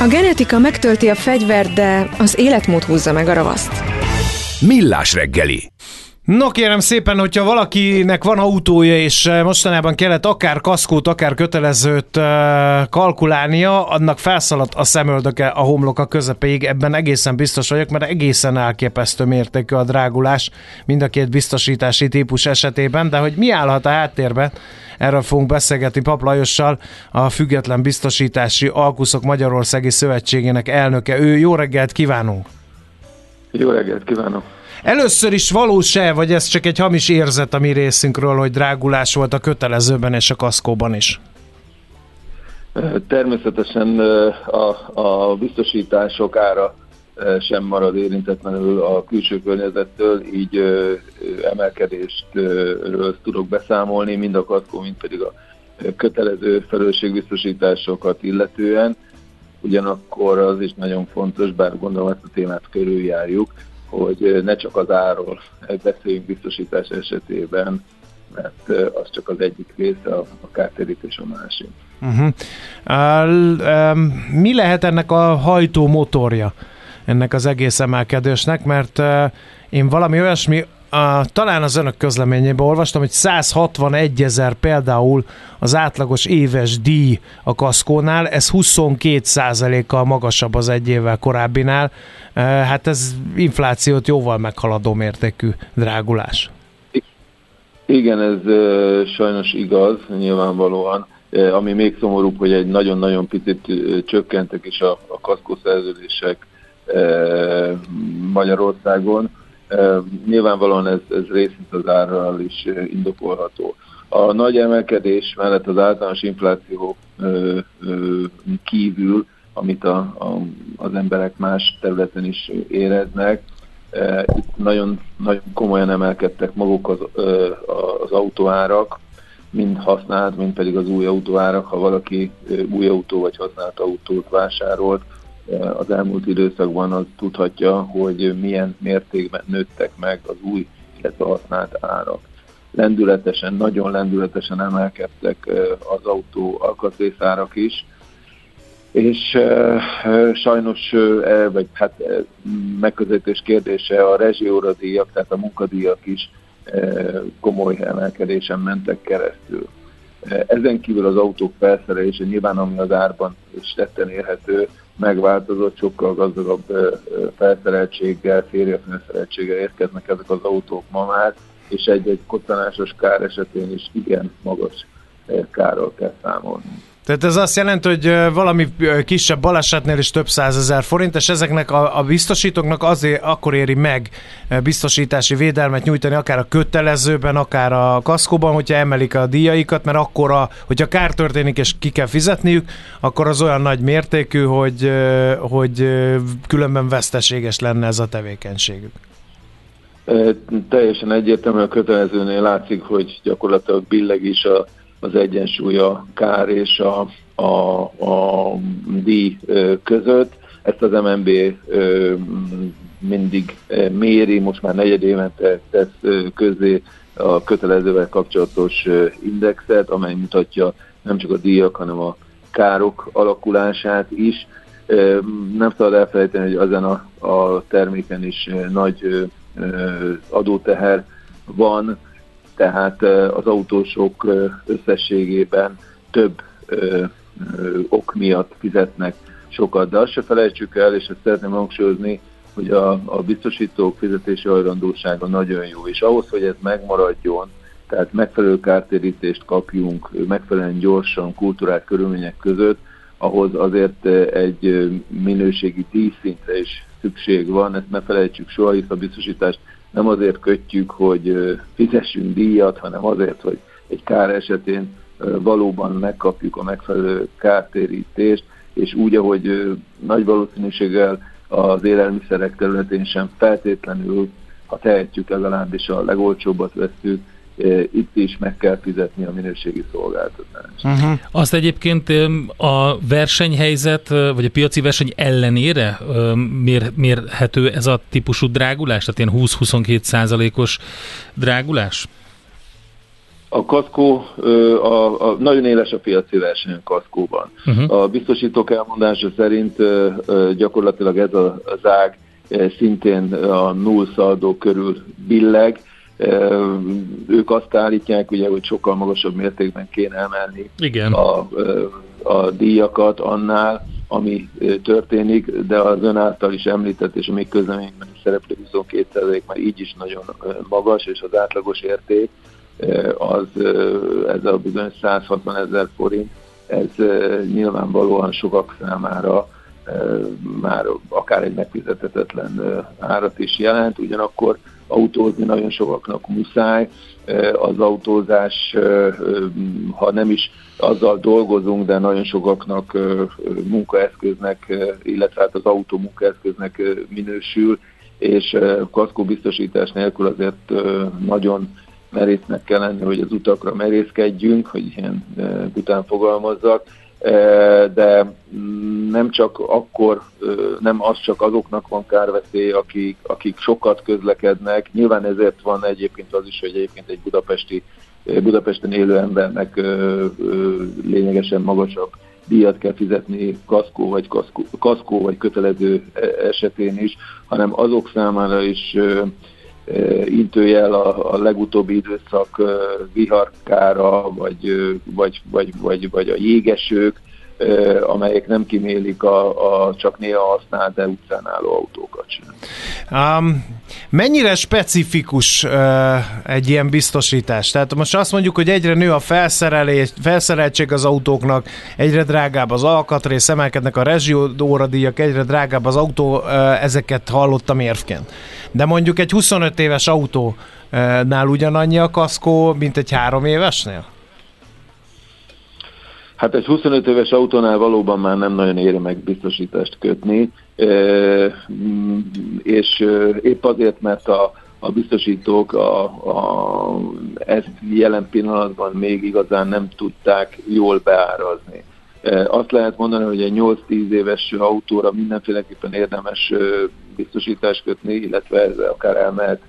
A genetika megtölti a fegyvert, de az életmód húzza meg a ravaszt. Millás reggeli. No kérem szépen, hogyha valakinek van autója, és mostanában kellett akár kaszkót, akár kötelezőt kalkulálnia, annak felszaladt a szemöldöke a homloka közepéig, ebben egészen biztos vagyok, mert egészen elképesztő mértékű a drágulás mind a két biztosítási típus esetében, de hogy mi állhat a háttérben, erről fogunk beszélgetni Pap Lajossal, a Független Biztosítási Alkuszok Magyarországi Szövetségének elnöke. Ő, jó reggelt kívánunk! Jó reggelt kívánok! Először is valós-e, vagy ez csak egy hamis érzet a mi részünkről, hogy drágulás volt a kötelezőben és a kaszkóban is? Természetesen a biztosítások ára sem marad érintetlenül a külső környezettől, így emelkedésről tudok beszámolni, mind a kaszkó, mind pedig a kötelező felelősségbiztosításokat illetően. Ugyanakkor az is nagyon fontos, bár gondolom ezt a témát körüljárjuk, hogy ne csak az árról beszéljünk biztosítás esetében, mert az csak az egyik része, a kártérítés a másik. Uh-huh. Mi lehet ennek a hajtó motorja, ennek az egész emelkedésnek? Mert én valami olyasmi, talán az önök közleményében olvastam, hogy 161 000 például az átlagos éves díj a kaszkónál, ez 22%-kal magasabb az egy évvel korábbinál. Hát ez inflációt jóval meghaladó mértékű drágulás. Igen, ez sajnos igaz, nyilvánvalóan. Ami még szomorúbb, hogy egy nagyon-nagyon picit csökkentek is a kaszkószerződések Magyarországon. Nyilvánvalóan ez részint az árral is indokolható. A nagy emelkedés mellett az általános infláció kívül, amit az emberek más területen is éreznek, itt nagyon komolyan emelkedtek maguk az autóárak, mind használt, mind pedig az új autóárak. Ha valaki új autó vagy használt autót vásárolt az elmúlt időszakban, az tudhatja, hogy milyen mértékben nőttek meg az új, illetve használt árak. Lendületesen, nagyon lendületesen emelkedtek az autó alkatrészárak is, és sajnos, vagy hát megközelítés kérdése, a rezsióradíjak, tehát a munkadíjak is komoly emelkedésen mentek keresztül. Ezen kívül az autók felszerelése nyilván, ami az árban is tetten érhető, megváltozott, sokkal gazdagabb felszereltséggel, férje felszereltséggel érkeznek ezek az autók ma már, és egy koccanásos kár esetén is igen magas kárral kell számolni. Tehát ez azt jelenti, hogy valami kisebb balesetnél is több 100 000 forint, és ezeknek a biztosítóknak azért akkor éri meg biztosítási védelmet nyújtani, akár a kötelezőben, akár a kaszkóban, hogyha emelik a díjaikat, mert akkor, hogyha kár történik és ki kell fizetniük, akkor az olyan nagy mértékű, hogy különben veszteséges lenne ez a tevékenységük. Teljesen egyértelmű, a kötelezőnél látszik, hogy gyakorlatilag billeg is az egyensúly a kár és a díj között. Ezt az MNB mindig méri, most már negyedévente tesz közzé a kötelezővel kapcsolatos indexet, amely mutatja nem csak a díjak, hanem a károk alakulását is. Nem szabad elfelejteni, hogy ezen a terméken is nagy adóteher van, tehát az autósok összességében több ok miatt fizetnek sokat. De azt se felejtsük el, és ezt szeretném hangsúlyozni, hogy a biztosítók fizetési hajlandósága nagyon jó, és ahhoz, hogy ez megmaradjon, tehát megfelelő kártérítést kapjunk, megfelelően gyorsan, kulturált körülmények között, ahhoz azért egy minőségi díjszintre is szükség van, ezt ne felejtsük soha, hisz a biztosítást nem azért kötjük, hogy fizessünk díjat, hanem azért, hogy egy kár esetén valóban megkapjuk a megfelelő kártérítést, és úgy, ahogy nagy valószínűséggel az élelmiszerek területén sem feltétlenül, ha tehetjük, legalábbis a legolcsóbbat vesszük, itt is meg kell fizetni a minőségi szolgáltatást. Uh-huh. Azt egyébként a versenyhelyzet, vagy a piaci verseny ellenére mérhető ez a típusú drágulás? Tehát ilyen 20-22%-os drágulás? A kaszkó, nagyon éles a piaci verseny a kaszkóban. Uh-huh. A biztosítók elmondása szerint gyakorlatilag ez az ág szintén a null szaldó körül billeg, Ők azt állítják, ugye, hogy sokkal magasabb mértékben kéne emelni a díjakat annál, ami történik, de az ön által is említett, és a mi közleményben is szereplő 22% már így is nagyon magas, és az átlagos érték, az ez a bizonyos 160 000 forint, ez nyilvánvalóan sokak számára már akár egy megfizethetetlen árat is jelent, ugyanakkor autózni nagyon sokaknak muszáj. Az autózás, ha nem is azzal dolgozunk, de nagyon sokaknak munkaeszköznek, illetve hát az autó munkaeszköznek minősül, és kaszkóbiztosítás nélkül azért nagyon merésznek kell lenni, hogy az utakra merészkedjünk, hogy ilyen után fogalmazzak, de nem csak akkor, nem az csak azoknak van kárveszély, akik sokat közlekednek. Nyilván ezért van egyébként az is, hogy egyébként egy Budapesten élő embernek lényegesen magasabb díjat kell fizetni kaszkó vagy kötelező esetén is, hanem azok számára is intőjel a legutóbbi időszak viharkára, vagy a jégesők, amelyek nem kimélik a csak néha használt, de utcán álló autókat sem. Mennyire specifikus egy ilyen biztosítás? Tehát most azt mondjuk, hogy egyre nő a felszereltség az autóknak, egyre drágább az alkatrész, emelkednek a rezsióóradíjak, egyre drágább az autó, ezeket hallottam érvként. De mondjuk egy 25 éves autónál ugyanannyi a kaszkó, mint egy 3 évesnél? Hát egy 25 éves autónál valóban már nem nagyon éri meg biztosítást kötni, és épp azért, mert a biztosítók ezt jelen pillanatban még igazán nem tudták jól beárazni. Azt lehet mondani, hogy egy 8-10 éves autóra mindenféleképpen érdemes biztosítást kötni, illetve ez akár elmehet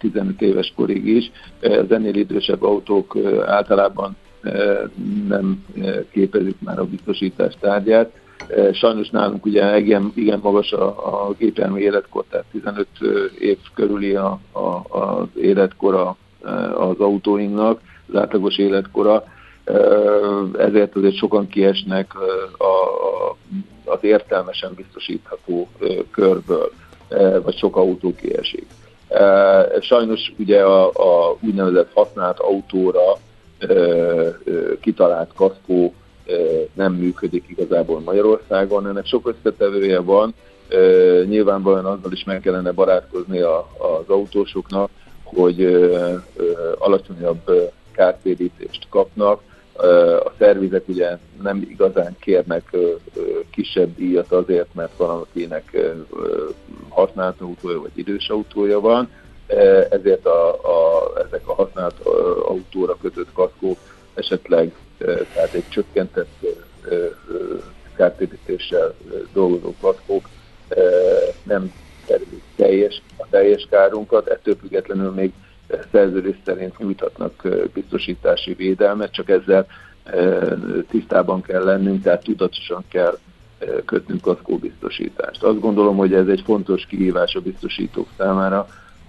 15 éves korig is. Az ennél idősebb autók általában nem képezik már a biztosítás tárgyát. Sajnos nálunk ugye igen magas a gépjármű életkor, tehát 15 év körüli az életkora az autóinknak, az átlagos életkora, ezért azért sokan kiesnek az értelmesen biztosítható körből, vagy sok autó kiesik. Sajnos ugye a úgynevezett használt autóra kitalált kaszkó nem működik igazából Magyarországon. Ennek sok összetevője van, nyilvánvalóan azzal is meg kellene barátkozni az autósoknak, hogy alacsonyabb kártérítést kapnak. A szervizek ugye nem igazán kérnek kisebb díjat azért, mert valakinek használt autója vagy idős autója van, ezért ezek a használt autóra kötött kaszkók esetleg tehát egy csökkentett kártérítéssel dolgozó kaszkók nem kerülik a teljes kárunkat, ettől függetlenül még szerződés szerint nyújthatnak biztosítási védelmet, csak ezzel tisztában kell lennünk, tehát tudatosan kell kötnünk kaszkóbiztosítást. Azt gondolom, hogy ez egy fontos kihívás a biztosítók számára,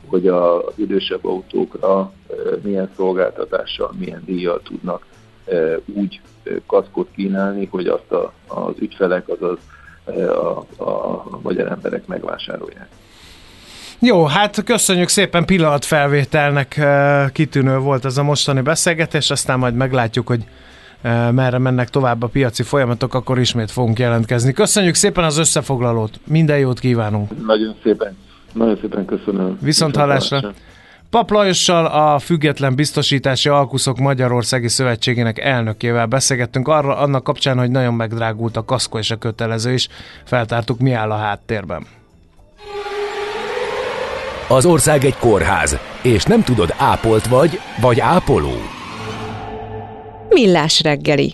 hogy az idősebb autókra milyen szolgáltatással, milyen díjjal tudnak úgy kaszkót kínálni, hogy azt az ügyfelek, azaz a magyar emberek megvásárolják. Jó, hát köszönjük szépen pillanatfelvételnek, kitűnő volt ez a mostani beszélgetés, aztán majd meglátjuk, hogy merre mennek tovább a piaci folyamatok, akkor ismét fogunk jelentkezni. Köszönjük szépen az összefoglalót, minden jót kívánunk! Nagyon szépen köszönöm. Viszonthallásra. Pap Lajossal, a Független Biztosítási Alkuszok Magyarországi Szövetségének elnökével beszélgettünk annak kapcsán, hogy nagyon megdrágult a kaszkó és a kötelező is. Feltártuk, mi áll a háttérben. Az ország egy kórház, és nem tudod, ápolt vagy ápoló. Millás reggeli.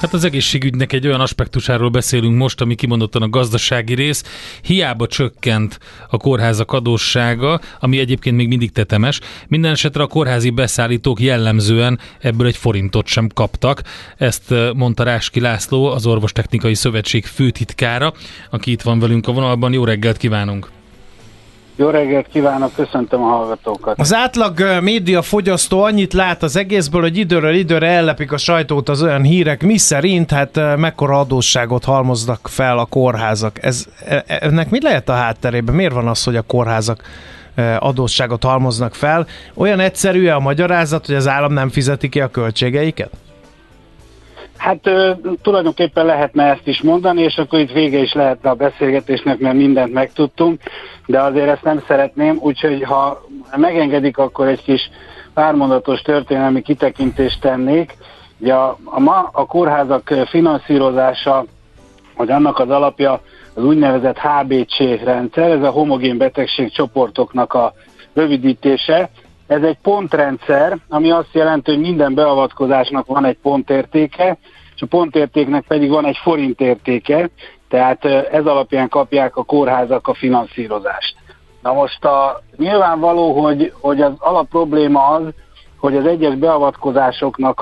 Hát az egészségügynek egy olyan aspektusáról beszélünk most, ami kimondottan a gazdasági rész. Hiába csökkent a kórházak adóssága, ami egyébként még mindig tetemes. Minden esetre a kórházi beszállítók jellemzően ebből egy forintot sem kaptak. Ezt mondta Ráski László, az Orvostechnikai Szövetség főtitkára, aki itt van velünk a vonalban. Jó reggelt kívánunk! Jó reggelt kívánok, köszöntöm a hallgatókat. Az átlag média fogyasztó annyit lát az egészből, hogy időről időre ellepik a sajtót az olyan hírek, miszerint hát mekkora adósságot halmoznak fel a kórházak. Ennek mi lehet a hátterében? Miért van az, hogy a kórházak adósságot halmoznak fel? Olyan egyszerű-e a magyarázat, hogy az állam nem fizeti ki a költségeiket? Hát tulajdonképpen lehetne ezt is mondani, és akkor itt vége is lehetne a beszélgetésnek, mert mindent megtudtunk, de azért ezt nem szeretném, úgyhogy ha megengedik, akkor egy kis pármondatos történelmi kitekintést tennék. Ugye a kórházak finanszírozása, vagy annak az alapja az úgynevezett HBC rendszer, ez a homogén betegségcsoportoknak a rövidítése. Ez egy pontrendszer, ami azt jelenti, hogy minden beavatkozásnak van egy pontértéke, és a pontértéknek pedig van egy forintértéke, tehát ez alapján kapják a kórházak a finanszírozást. Na most nyilvánvaló, hogy az alapprobléma az, hogy az egyes beavatkozásoknak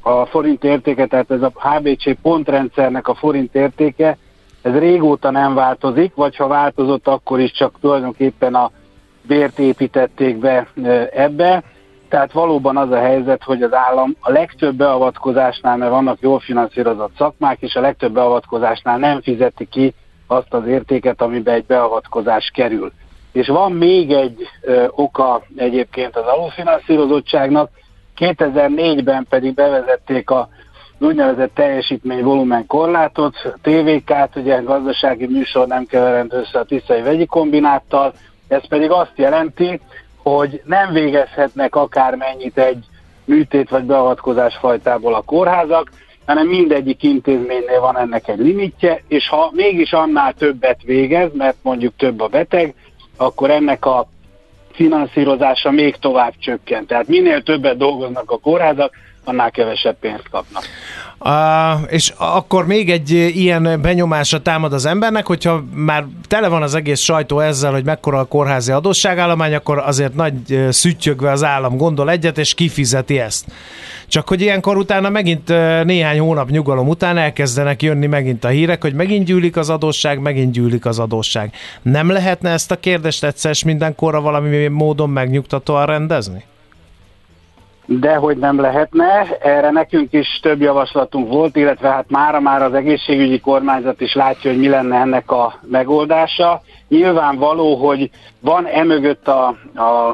a forintértéke, tehát ez a HBC pontrendszernek a forintértéke, ez régóta nem változik, vagy ha változott, akkor is csak tulajdonképpen a bért építették be ebbe, tehát valóban az a helyzet, hogy az állam a legtöbb beavatkozásnál, mert vannak jól finanszírozott szakmák, és a legtöbb beavatkozásnál nem fizeti ki azt az értéket, amiben egy beavatkozás kerül. És van még egy oka egyébként az alulfinanszírozottságnak, 2004-ben pedig bevezették a úgynevezett teljesítményvolumen korlátot, TVK-t, ugye gazdasági műsor nem keverendő össze a Tiszai Vegyi Kombináttal. Ez pedig azt jelenti, hogy nem végezhetnek akármennyit egy műtét vagy beavatkozás fajtából a kórházak, hanem mindegyik intézménynél van ennek egy limitje, és ha mégis annál többet végez, mert mondjuk több a beteg, akkor ennek a finanszírozása még tovább csökken. Tehát minél többet dolgoznak a kórházak, annál kevesebb pénzt kapnak. És akkor még egy ilyen benyomása támad az embernek, hogyha már tele van az egész sajtó ezzel, hogy mekkora a kórházi adósságállomány, akkor azért nagy szüttyögve az állam gondol egyet, és kifizeti ezt. Csak hogy ilyenkor utána megint néhány hónap nyugalom után elkezdenek jönni megint a hírek, hogy megint gyűlik az adósság. Nem lehetne ezt a kérdést egyszer és mindenkorra valami módon megnyugtatóan rendezni? Dehogy nem lehetne, erre nekünk is több javaslatunk volt, illetve hát mára az egészségügyi kormányzat is látja, hogy mi lenne ennek a megoldása. Nyilvánvaló, hogy van emögött a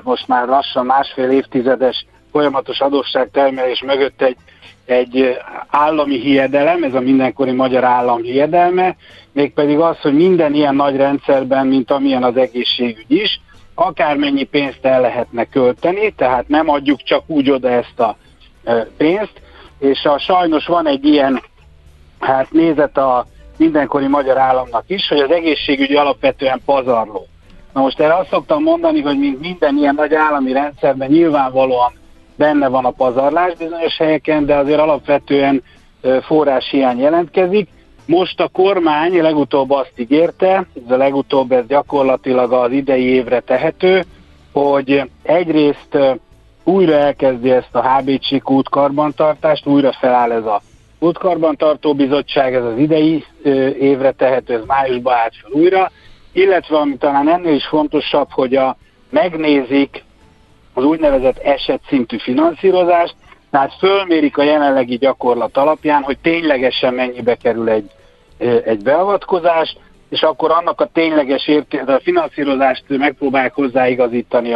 most már lassan másfél évtizedes folyamatos adósságtermelés mögött egy állami hiedelem, ez a mindenkori magyar állam hiedelme, mégpedig az, hogy minden ilyen nagy rendszerben, mint amilyen az egészségügy is, akármennyi pénzt el lehetne költeni, tehát nem adjuk csak úgy oda ezt a pénzt, és sajnos van egy ilyen nézet a mindenkori magyar államnak is, hogy az egészségügy alapvetően pazarló. Na most erre azt szoktam mondani, hogy minden ilyen nagy állami rendszerben nyilvánvalóan benne van a pazarlás bizonyos helyeken, de azért alapvetően forráshiány jelentkezik. Most a kormány legutóbb azt ígérte, ez gyakorlatilag az idei évre tehető, hogy egyrészt újra elkezdi ezt a HBC kútkarbantartást, újra feláll ez a kútkarbantartó bizottság, ez az idei évre tehető, ez májusba állt fel újra, illetve ami talán ennél is fontosabb, hogy megnézik az úgynevezett esetszintű finanszírozást, tehát fölmérik a jelenlegi gyakorlat alapján, hogy ténylegesen mennyibe kerül egy beavatkozás, és akkor annak a tényleges a finanszírozást megpróbálják hozzáigazítani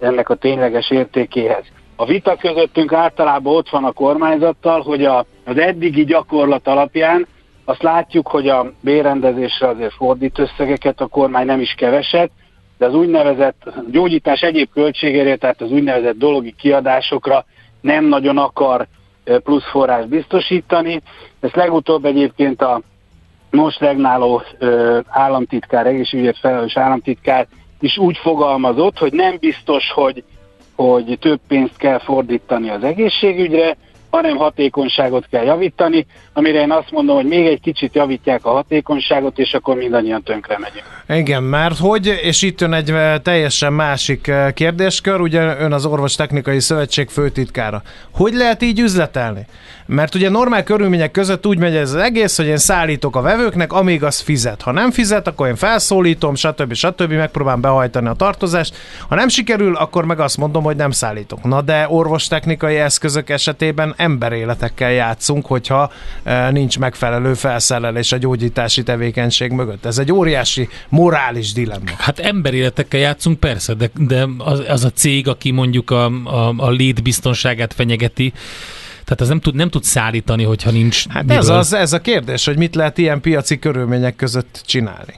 ennek a tényleges értékéhez. A vita közöttünk általában ott van a kormányzattal, hogy az eddigi gyakorlat alapján azt látjuk, hogy a bérrendezésre azért fordít összegeket a kormány nem is keveset, de az úgynevezett gyógyítás egyéb költségére, tehát az úgynevezett dologi kiadásokra nem nagyon akar plusz forrást biztosítani. Ezt legutóbb egyébként a most regnáló államtitkár, egészségügyért felelős államtitkár is úgy fogalmazott, hogy nem biztos, hogy több pénzt kell fordítani az egészségügyre, hanem hatékonyságot kell javítani, amire én azt mondom, hogy még egy kicsit javítják a hatékonyságot, és akkor mindannyian tönkre megyünk. Igen, mert hogy, és itt jön egy teljesen másik kérdéskör, ugye ön az Orvostechnikai Szövetség főtitkára. Hogy lehet így üzletelni? Mert ugye normál körülmények között úgy megy ez az egész, hogy én szállítok a vevőknek, amíg az fizet. Ha nem fizet, akkor én felszólítom, stb. Megpróbálom behajtani a tartozást. Ha nem sikerül, akkor meg azt mondom, hogy nem szállítok. Na de orvostechnikai eszközök esetében emberéletekkel játszunk, hogyha nincs megfelelő felszerelés a gyógyítási tevékenység mögött. Ez egy óriási morális dilemma. Hát emberéletekkel játszunk, persze, de az a cég, aki mondjuk a létbiztonságát fenyegeti, tehát az nem tud szállítani, hogyha nincs. Hát ez a kérdés, hogy mit lehet ilyen piaci körülmények között csinálni.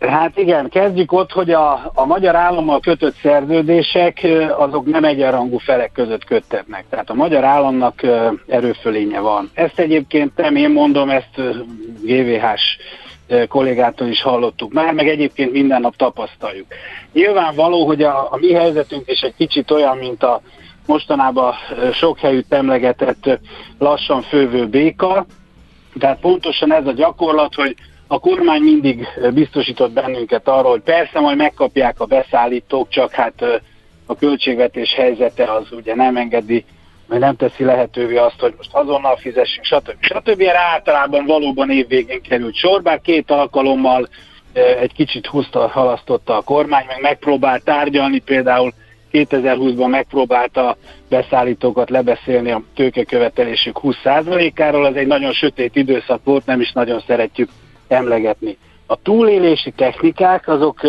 Hát igen, kezdjük ott, hogy a magyar állammal kötött szerződések azok nem egyenrangú felek között köttetnek. Tehát a magyar államnak erőfölénye van. Ezt egyébként nem én mondom, ezt GVH-s kollégától is hallottuk már, meg egyébként minden nap tapasztaljuk. Nyilvánvaló, hogy a mi helyzetünk is egy kicsit olyan, mint a mostanában sok helyütt emlegetett lassan fővő béka. Tehát pontosan ez a gyakorlat, hogy a kormány mindig biztosított bennünket arról, hogy persze majd megkapják a beszállítók, csak hát a költségvetés helyzete az ugye nem engedi, mert nem teszi lehetővé azt, hogy most azonnal fizessünk, stb. Erre általában valóban évvégén került sor, bár két alkalommal egy kicsit halasztotta a kormány, meg megpróbált tárgyalni, például 2020-ban megpróbálta beszállítókat lebeszélni a tőkekövetelésük 20%-áról, ez egy nagyon sötét időszak volt, nem is nagyon szeretjük emlegetni. A túlélési technikák azok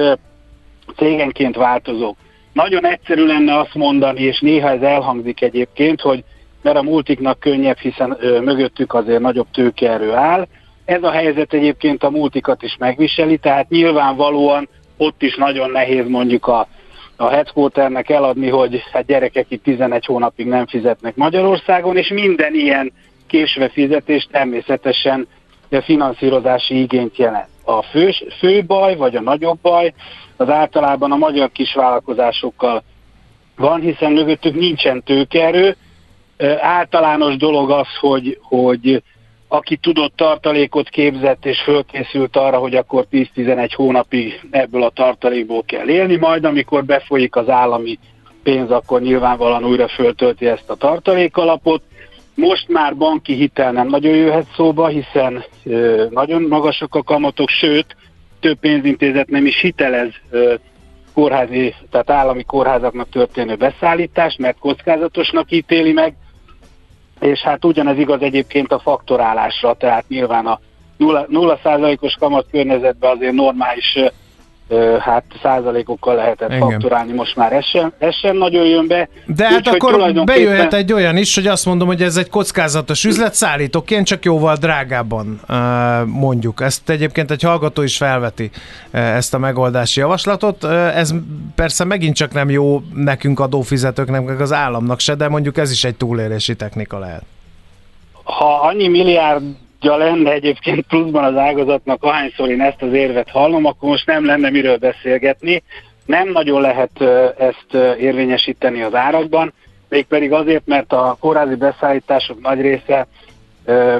cégenként változók. Nagyon egyszerű lenne azt mondani, és néha ez elhangzik egyébként, hogy mert a multiknak könnyebb, hiszen mögöttük azért nagyobb tőkeerő áll. Ez a helyzet egyébként a multikat is megviseli, tehát nyilvánvalóan ott is nagyon nehéz mondjuk a headquarternek eladni, hogy hát gyerekek itt 11 hónapig nem fizetnek Magyarországon, és minden ilyen késve fizetés természetesen finanszírozási igényt jelent. A fő baj, vagy a nagyobb baj, az általában a magyar kisvállalkozásokkal van, hiszen mögöttük nincsen tőkeerő. Általános dolog az, hogy aki tudott tartalékot képzett és fölkészült arra, hogy akkor 10-11 hónapig ebből a tartalékból kell élni, majd amikor befolyik az állami pénz, akkor nyilvánvalóan újra föltölti ezt a tartalékalapot. Most már banki hitel nem nagyon jöhet szóba, hiszen nagyon magasak a kamatok, sőt, több pénzintézet nem is hitelez kórházi, tehát állami kórházaknak történő beszállítást, mert kockázatosnak ítéli meg, és hát ugyanez igaz egyébként a faktorálásra, tehát nyilván a 0%-os kamat környezetben azért normális százalékokkal lehetett fakturálni, most már ez sem nagyon jön be. De hát akkor tulajdonképpen bejöhet egy olyan is, hogy azt mondom, hogy ez egy kockázatos üzlet, szállítóként csak jóval drágábban mondjuk. Ezt egyébként egy hallgató is felveti, ezt a megoldási javaslatot. Ez persze megint csak nem jó nekünk adófizetőknek, meg az államnak se, de mondjuk ez is egy túlélési technika lehet. Ha annyi milliárd lenne egyébként pluszban az ágazatnak, ahányszor én ezt az érvet hallom, akkor most nem lenne miről beszélgetni. Nem nagyon lehet ezt érvényesíteni az árakban, mégpedig azért, mert a kórházi beszállítások nagy része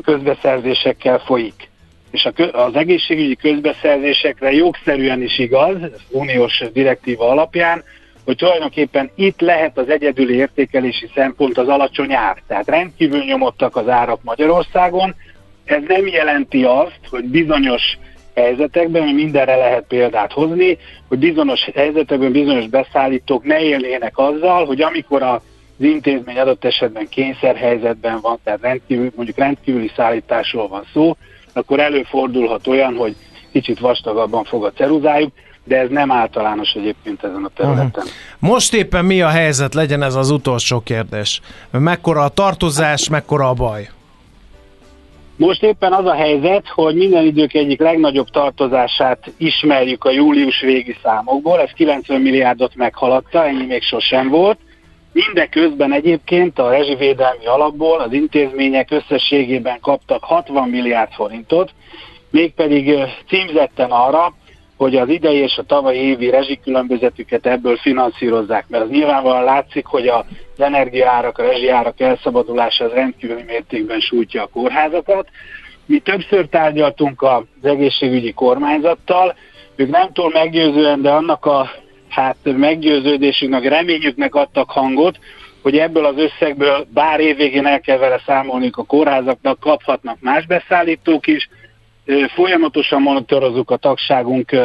közbeszerzésekkel folyik. És az egészségügyi közbeszerzésekre jogszerűen is igaz, uniós direktíva alapján, hogy tulajdonképpen itt lehet az egyedüli értékelési szempont az alacsony ár. Tehát rendkívül nyomottak az árak Magyarországon. Ez nem jelenti azt, hogy bizonyos helyzetekben, mindenre lehet példát hozni, hogy bizonyos helyzetekben bizonyos beszállítók ne élnének azzal, hogy amikor az intézmény adott esetben kényszerhelyzetben van, tehát rendkívüli szállításról van szó, akkor előfordulhat olyan, hogy kicsit vastagabban fog a ceruzájuk, de ez nem általános egyébként ezen a területen. Most éppen mi a helyzet, legyen ez az utolsó kérdés? Mekkora a tartozás, mekkora a baj? Most éppen az a helyzet, hogy minden idők egyik legnagyobb tartozását ismerjük a július végi számokból, ez 90 milliárdot meghaladta, ennyi még sosem volt. Mindeközben egyébként a rezsivédelmi alapból az intézmények összességében kaptak 60 milliárd forintot, mégpedig címzetten arra, hogy az idei és a tavalyi évi rezsikülönbözetüket ebből finanszírozzák, mert az nyilvánvalóan látszik, hogy az energiaárak, a rezsiárak elszabadulása az rendkívüli mértékben sújtja a kórházakat. Mi többször tárgyaltunk az egészségügyi kormányzattal, ők nem túl meggyőzően, de annak a meggyőződésünknek, reményüknek adtak hangot, hogy ebből az összegből bár évvégén el kell vele számolniuk a kórházaknak, kaphatnak más beszállítók is. Folyamatosan monitorozzuk a tagságunk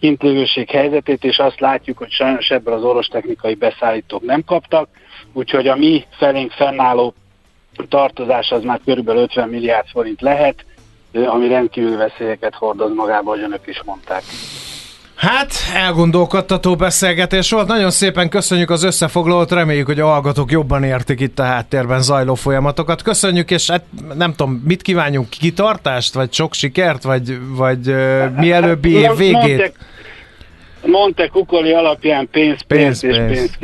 kintlévőség helyzetét, és azt látjuk, hogy sajnos ebből az orvostechnikai beszállítók nem kaptak, úgyhogy a mi felénk fennálló tartozás az már körülbelül 50 milliárd forint lehet, ami rendkívül veszélyeket hordoz magába, ahogy önök is mondták. Hát, elgondolkodtató beszélgetés volt. Nagyon szépen köszönjük az összefoglalót, reméljük, hogy a hallgatók jobban értik itt a háttérben zajló folyamatokat. Köszönjük, és hát nem tudom, mit kívánjunk? Kitartást, vagy sok sikert, vagy mielőbbi év végét? Monte Kukoli alapján pénz.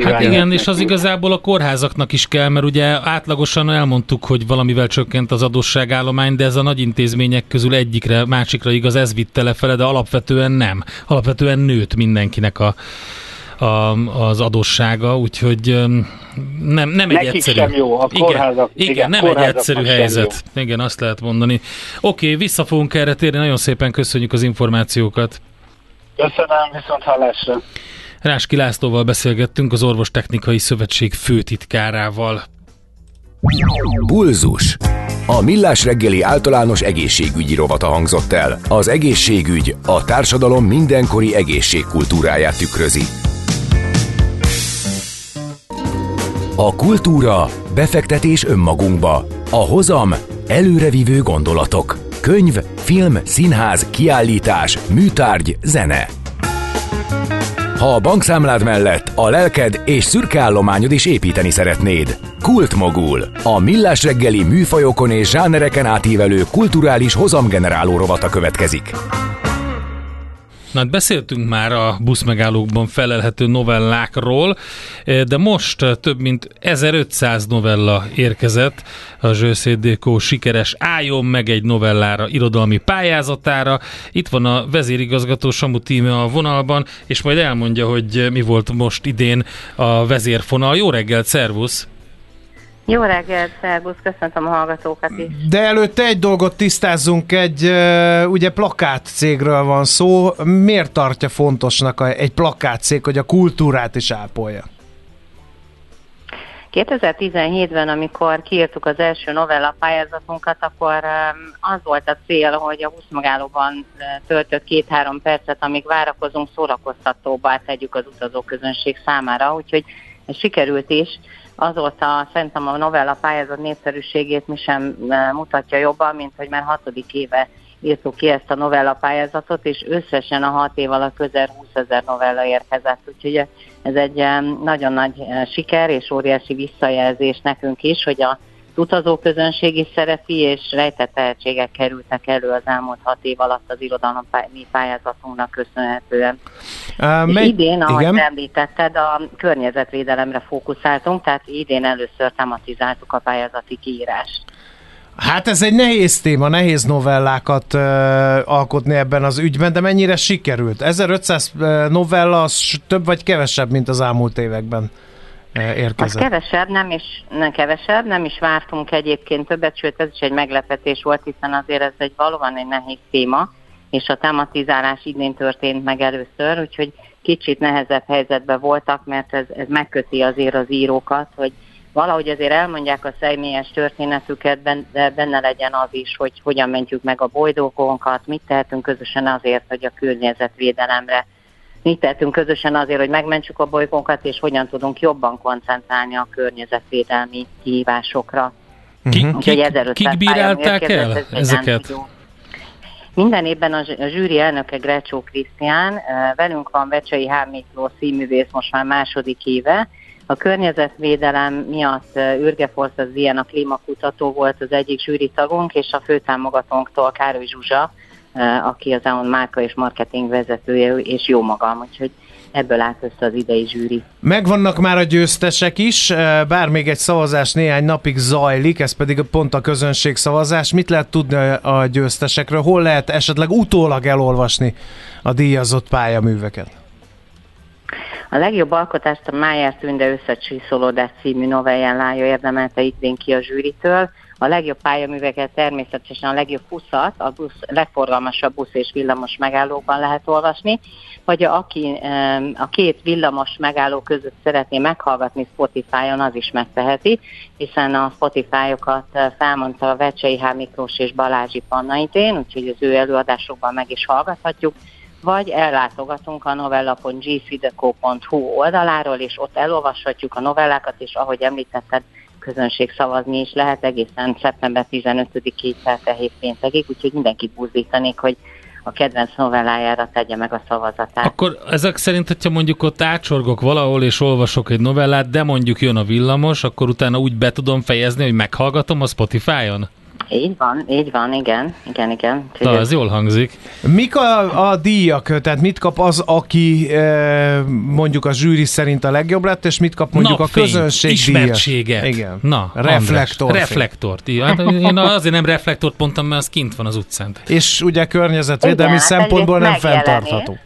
Hát igen, és az igazából a kórházaknak is kell, mert ugye átlagosan elmondtuk, hogy valamivel csökkent az adósságállomány, de ez a nagy intézmények közül egyikre, másikra igaz, ez vitte lefele, de alapvetően nem. Alapvetően nőtt mindenkinek az adóssága, úgyhogy nem egy egyszerű. Nekik sem jó, a kórházak. Igen, nem egy egyszerű helyzet. Igen, azt lehet mondani. Oké, vissza fogunk erre térni, nagyon szépen köszönjük az információkat. Köszönöm, viszont hallásra. Ráski Lászlóval beszélgettünk, az Orvostechnikai Szövetség főtitkárával. Bulzus. A Millás reggeli általános egészségügyi rovata hangzott el. Az egészségügy a társadalom mindenkori egészségkultúráját tükrözi. A kultúra befektetés önmagunkba. A hozam előrevívő gondolatok. Könyv, film, színház, kiállítás, műtárgy, zene. Ha a bankszámlád mellett a lelked és szürke állományod is építeni szeretnéd. Kultmogul. A Millás reggeli műfajokon és zsánereken átívelő kulturális hozamgeneráló rovata következik. Na, hát beszéltünk már a buszmegállókban felelhető novellákról, de most több mint 1500 novella érkezett a Zsőszédékó sikeres Álljon meg egy novellára irodalmi pályázatára. Itt van a vezérigazgató Samu Tíme a vonalban, és majd elmondja, hogy mi volt most idén a vezérfonal. Jó reggelt, szervusz! Jó reggelt, szervusz, köszöntöm a hallgatókat is. De előtte egy dolgot tisztázzunk, egy ugye plakát cégről van szó. Miért tartja fontosnak egy plakát cég, hogy a kultúrát is ápolja? 2017-ben, amikor kiírtuk az első novella pályázatunkat, akkor az volt a cél, hogy a buszmegállóban töltött 2-3 percet, amíg várakozunk, szórakoztatóbbá tegyük az utazóközönség számára, úgyhogy sikerült is. Azóta szerintem a novella pályázat népszerűségét mi sem mutatja jobban, mint hogy már 6. éve írtuk ki ezt a novella pályázatot, és összesen a 6 év alatt közel 20 000 novella érkezett. Úgyhogy ez egy nagyon nagy siker és óriási visszajelzés nekünk is, hogy az utazóközönség is szereti, és rejtett tehetségek kerültek elő az elmúlt 6 év alatt az irodalmi pályázatunknak köszönhetően. Idén, ahogy említetted, a környezetvédelemre fókuszáltunk, tehát idén először tematizáltuk a pályázati kiírást. Hát ez egy nehéz téma, nehéz novellákat alkotni ebben az ügyben, de mennyire sikerült? 1500 novella az több vagy kevesebb, mint az elmúlt években érkezett? Az kevesebb, nem is vártunk egyébként többet, sőt ez is egy meglepetés volt, hiszen azért ez egy valóban egy nehéz téma, és a tematizálás idén történt meg először, úgyhogy kicsit nehezebb helyzetben voltak, mert ez megköti azért az írókat, hogy valahogy azért elmondják a személyes történetüket, de benne legyen az is, hogy hogyan mentjük meg a bolygónkat, mit tehetünk közösen azért, hogy a környezetvédelemre mit tehetünk közösen azért, hogy megmentsük a bolygónkat, és hogyan tudunk jobban koncentrálni a környezetvédelmi kihívásokra. Kik bírálták el ezeket? Minden évben a zsűri elnöke Grecsó Krisztián, velünk van Vecsei H. Miklós színművész most már 2. éve. A környezetvédelem miatt Ürgeforsz az ilyen a klímakutató volt az egyik zsűri tagunk, és a főtámogatónktól Károly Zsuzsa, aki az AON márka és marketing vezetője, és jó magam, úgyhogy ebből állt össze az idei zsűri. Megvannak már a győztesek is, bár még egy szavazás néhány napig zajlik, ez pedig pont a közönség szavazás. Mit lehet tudni a győztesekről? Hol lehet esetleg utólag elolvasni a díjazott pályaműveket? A legjobb alkotást a Májer Tünde Összecsiszolódás című novellája érdemelte idén ki a zsűritől. A legjobb pályaműveket természetesen a legjobb 20-at a legforgalmasabb busz és villamos megállóban lehet olvasni, vagy aki a két villamos megálló között szeretné meghallgatni Spotify-on, az is megteheti, hiszen a Spotify-okat felmondta a Vecsei H. Miklós és Balázsi Panna idén, úgyhogy az ő előadásokban meg is hallgathatjuk, vagy ellátogatunk a novella.gcdeco.hu oldaláról, és ott elolvashatjuk a novellákat, és ahogy említetted, közönség szavazni is lehet egészen szeptember 15-ig, tehát hétféntekig, úgyhogy mindenkit buzdítanék, hogy a kedvenc novellájára tegye meg a szavazatát. Akkor ezek szerint, hogyha mondjuk ott átsorgok valahol, és olvasok egy novellát, de mondjuk jön a villamos, akkor utána úgy be tudom fejezni, hogy meghallgatom a Spotify-on? Így van, igen. Na, ez jól hangzik. Mik a díjak? Tehát mit kap az, aki mondjuk a zsűri szerint a legjobb lett, és mit kap mondjuk napfény, a közönség ismertséget. Igen. Na, reflektor. Reflektort. Én azért nem reflektort mondtam, mert az kint van az utcán. És ugye környezetvédelmi szempontból nem fenntartható.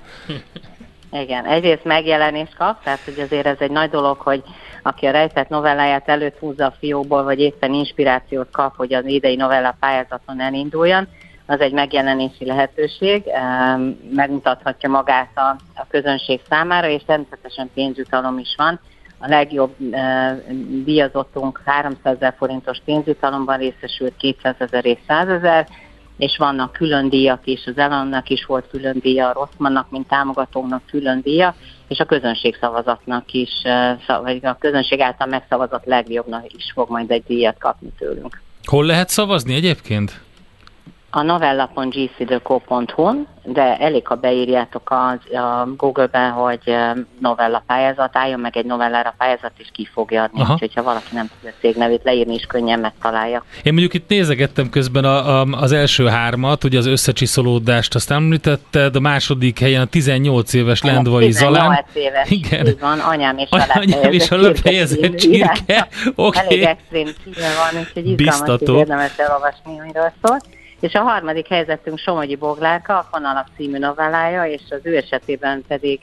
Igen, egyrészt megjelenést kap, tehát hogy azért ez egy nagy dolog, hogy aki a rejtett novelláját előtt húzza a fiókból, vagy éppen inspirációt kap, hogy az idei novella pályázaton elinduljon, az egy megjelenési lehetőség, megmutathatja magát a közönség számára, és természetesen pénzjutalom is van. A legjobb díjazottunk 300 000 forintos pénzjutalomban részesült, 200 000 és 100 000, és vannak külön díjak is, az Elannak is volt külön díja, a Rosszmannak, mint támogatónak külön díja, és a közönség szavazatnak is, vagy a közönség által megszavazott legjobbnak is fog majd egy díjat kapni tőlünk. Hol lehet szavazni egyébként? A novella.gcdeco.hu-n, de elég, ha beírjátok a Google-ben, hogy novella pályázat, álljon meg egy novellára pályázat, és ki fogja adni. Úgyhogy ha valaki nem tudja a cégnevét leírni, is könnyen megtalálja. Én mondjuk itt nézegettem közben az első hármat, ugye az összecsiszolódást, azt említetted, a második helyen a 18 éves Lendvai Zalán. 18 éves, igen. Így van, anyám és a löphelyezett csirke. Elég extrém kívül van, úgyhogy izgalmat érdemes elolvasni, amiről szól. És a harmadik helyzetünk Somogyi Boglárka, a Fonalap című novellája, és az ő esetében pedig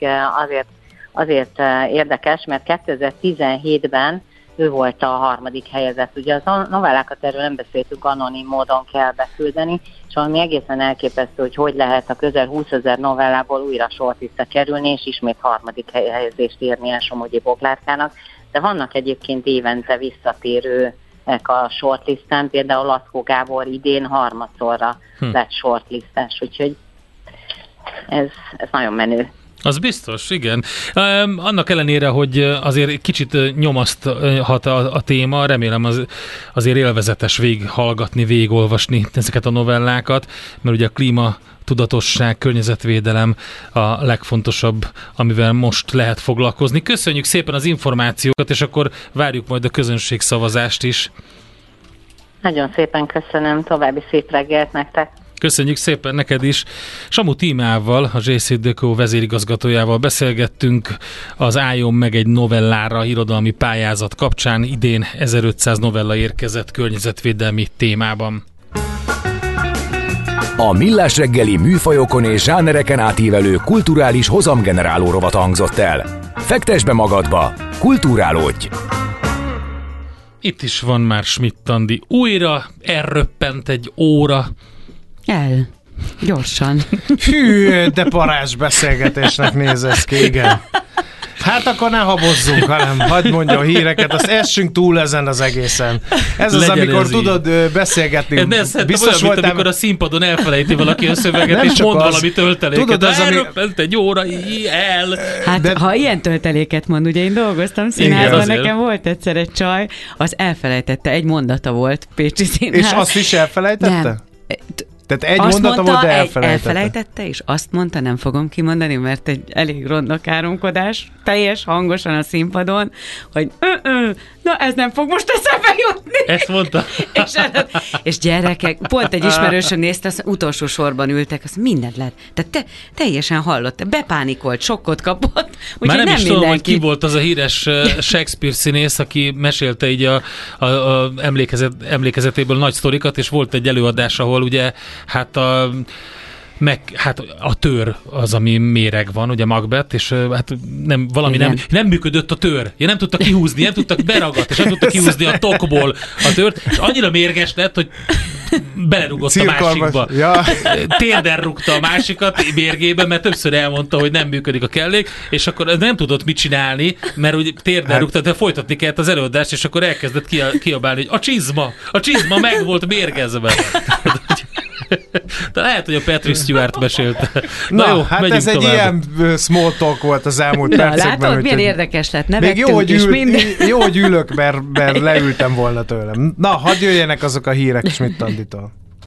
azért érdekes, mert 2017-ben ő volt a harmadik helyezett. Ugye a novellákat erről nem beszéltünk, anonim módon kell beküldeni, és valami egészen elképesztő, hogy lehet a közel 20 000 novellából újra sortisztra kerülni, és ismét harmadik helyezést érni el Somogyi Boglárkának. De vannak egyébként évente visszatérő a shortlistán, például Lascaux Gábor idén harmadszorra lett shortlistás, úgyhogy ez nagyon menő. Az biztos, igen. Annak ellenére, hogy azért kicsit nyomaszthat a téma, remélem azért élvezetes végighallgatni, végigolvasni ezeket a novellákat, mert ugye a klímatudatosság, környezetvédelem a legfontosabb, amivel most lehet foglalkozni. Köszönjük szépen az információkat, és akkor várjuk majd a közönségszavazást is. Nagyon szépen köszönöm, további szép reggelt nektek! Köszönjük szépen neked is. Samu Tímával, a JCDecaux vezérigazgatójával beszélgettünk az Álljon meg egy novellára irodalmi pályázat kapcsán. Idén 1500 novella érkezett környezetvédelmi témában. A Millás reggeli műfajokon és zsánereken átívelő kulturális hozamgeneráló rovat hangzott el. Fektesd be magadba, kulturálódj! Itt is van már Schmidt Andi. Újra elröppent egy óra. Gyorsan. Hű, de parázs beszélgetésnek néz ez ki, igen. Hát akkor ne habozzunk, hanem hadd mondja a híreket, azt essünk túl ezen az egészen. Ez legyen az, amikor ez tudod beszélgetni. Ez biztos olyan, voltam, mint amikor a színpadon elfelejti valaki a szöveget, és mond valami tölteléket. Tudod, az, elröppent egy óra el. Hát de... ha ilyen tölteléket mond, ugye én dolgoztam színházban, nekem volt egyszer egy csaj, az elfelejtette, egy mondata volt pécsi színház. És azt is elfelejtette? Nem. Tehát egy mondata volt, de elfelejtette. Elfelejtette, és azt mondta, nem fogom kimondani, mert egy elég ronda káromkodás, teljes hangosan a színpadon, hogy na ez nem fog most eszembe jutni. Ezt mondta. és gyerekek, pont egy ismerősöm nézte, az utolsó sorban ültek, azt mindent lehet. Tehát teljesen hallott, bepánikolt, sokkot kapott. Már nem is tudom, hogy ki volt az a híres Shakespeare színész, aki mesélte így a emlékezetéből nagy sztorikat, és volt egy előadás, ahol ugye a tör az, ami méreg van, ugye Macbeth, és nem működött a tör. Ja, nem tudta kihúzni, nem tudta beragadt, és nem tudta kihúzni a tokból a tört, és annyira mérges lett, hogy belerugott a másikba. Ja. Térden rúgta a másikat mérgébe, mert többször elmondta, hogy nem működik a kellék, és akkor nem tudott mit csinálni, mert úgy térden rúgta, de folytatni kellett az előadást, és akkor elkezdett kiabálni, hogy a csizma meg volt mérgezve. De lehet, hogy a Patrick Stewart mesélte. Na jó, hát ez tovább. Egy ilyen small talk volt az elmúlt percekben. Látod, milyen érdekes lett, nevettünk is minden. Jó, hogy ülök, mert leültem volna tőlem. Na, hadd jöjjenek azok a hírek Schmidt Anditól.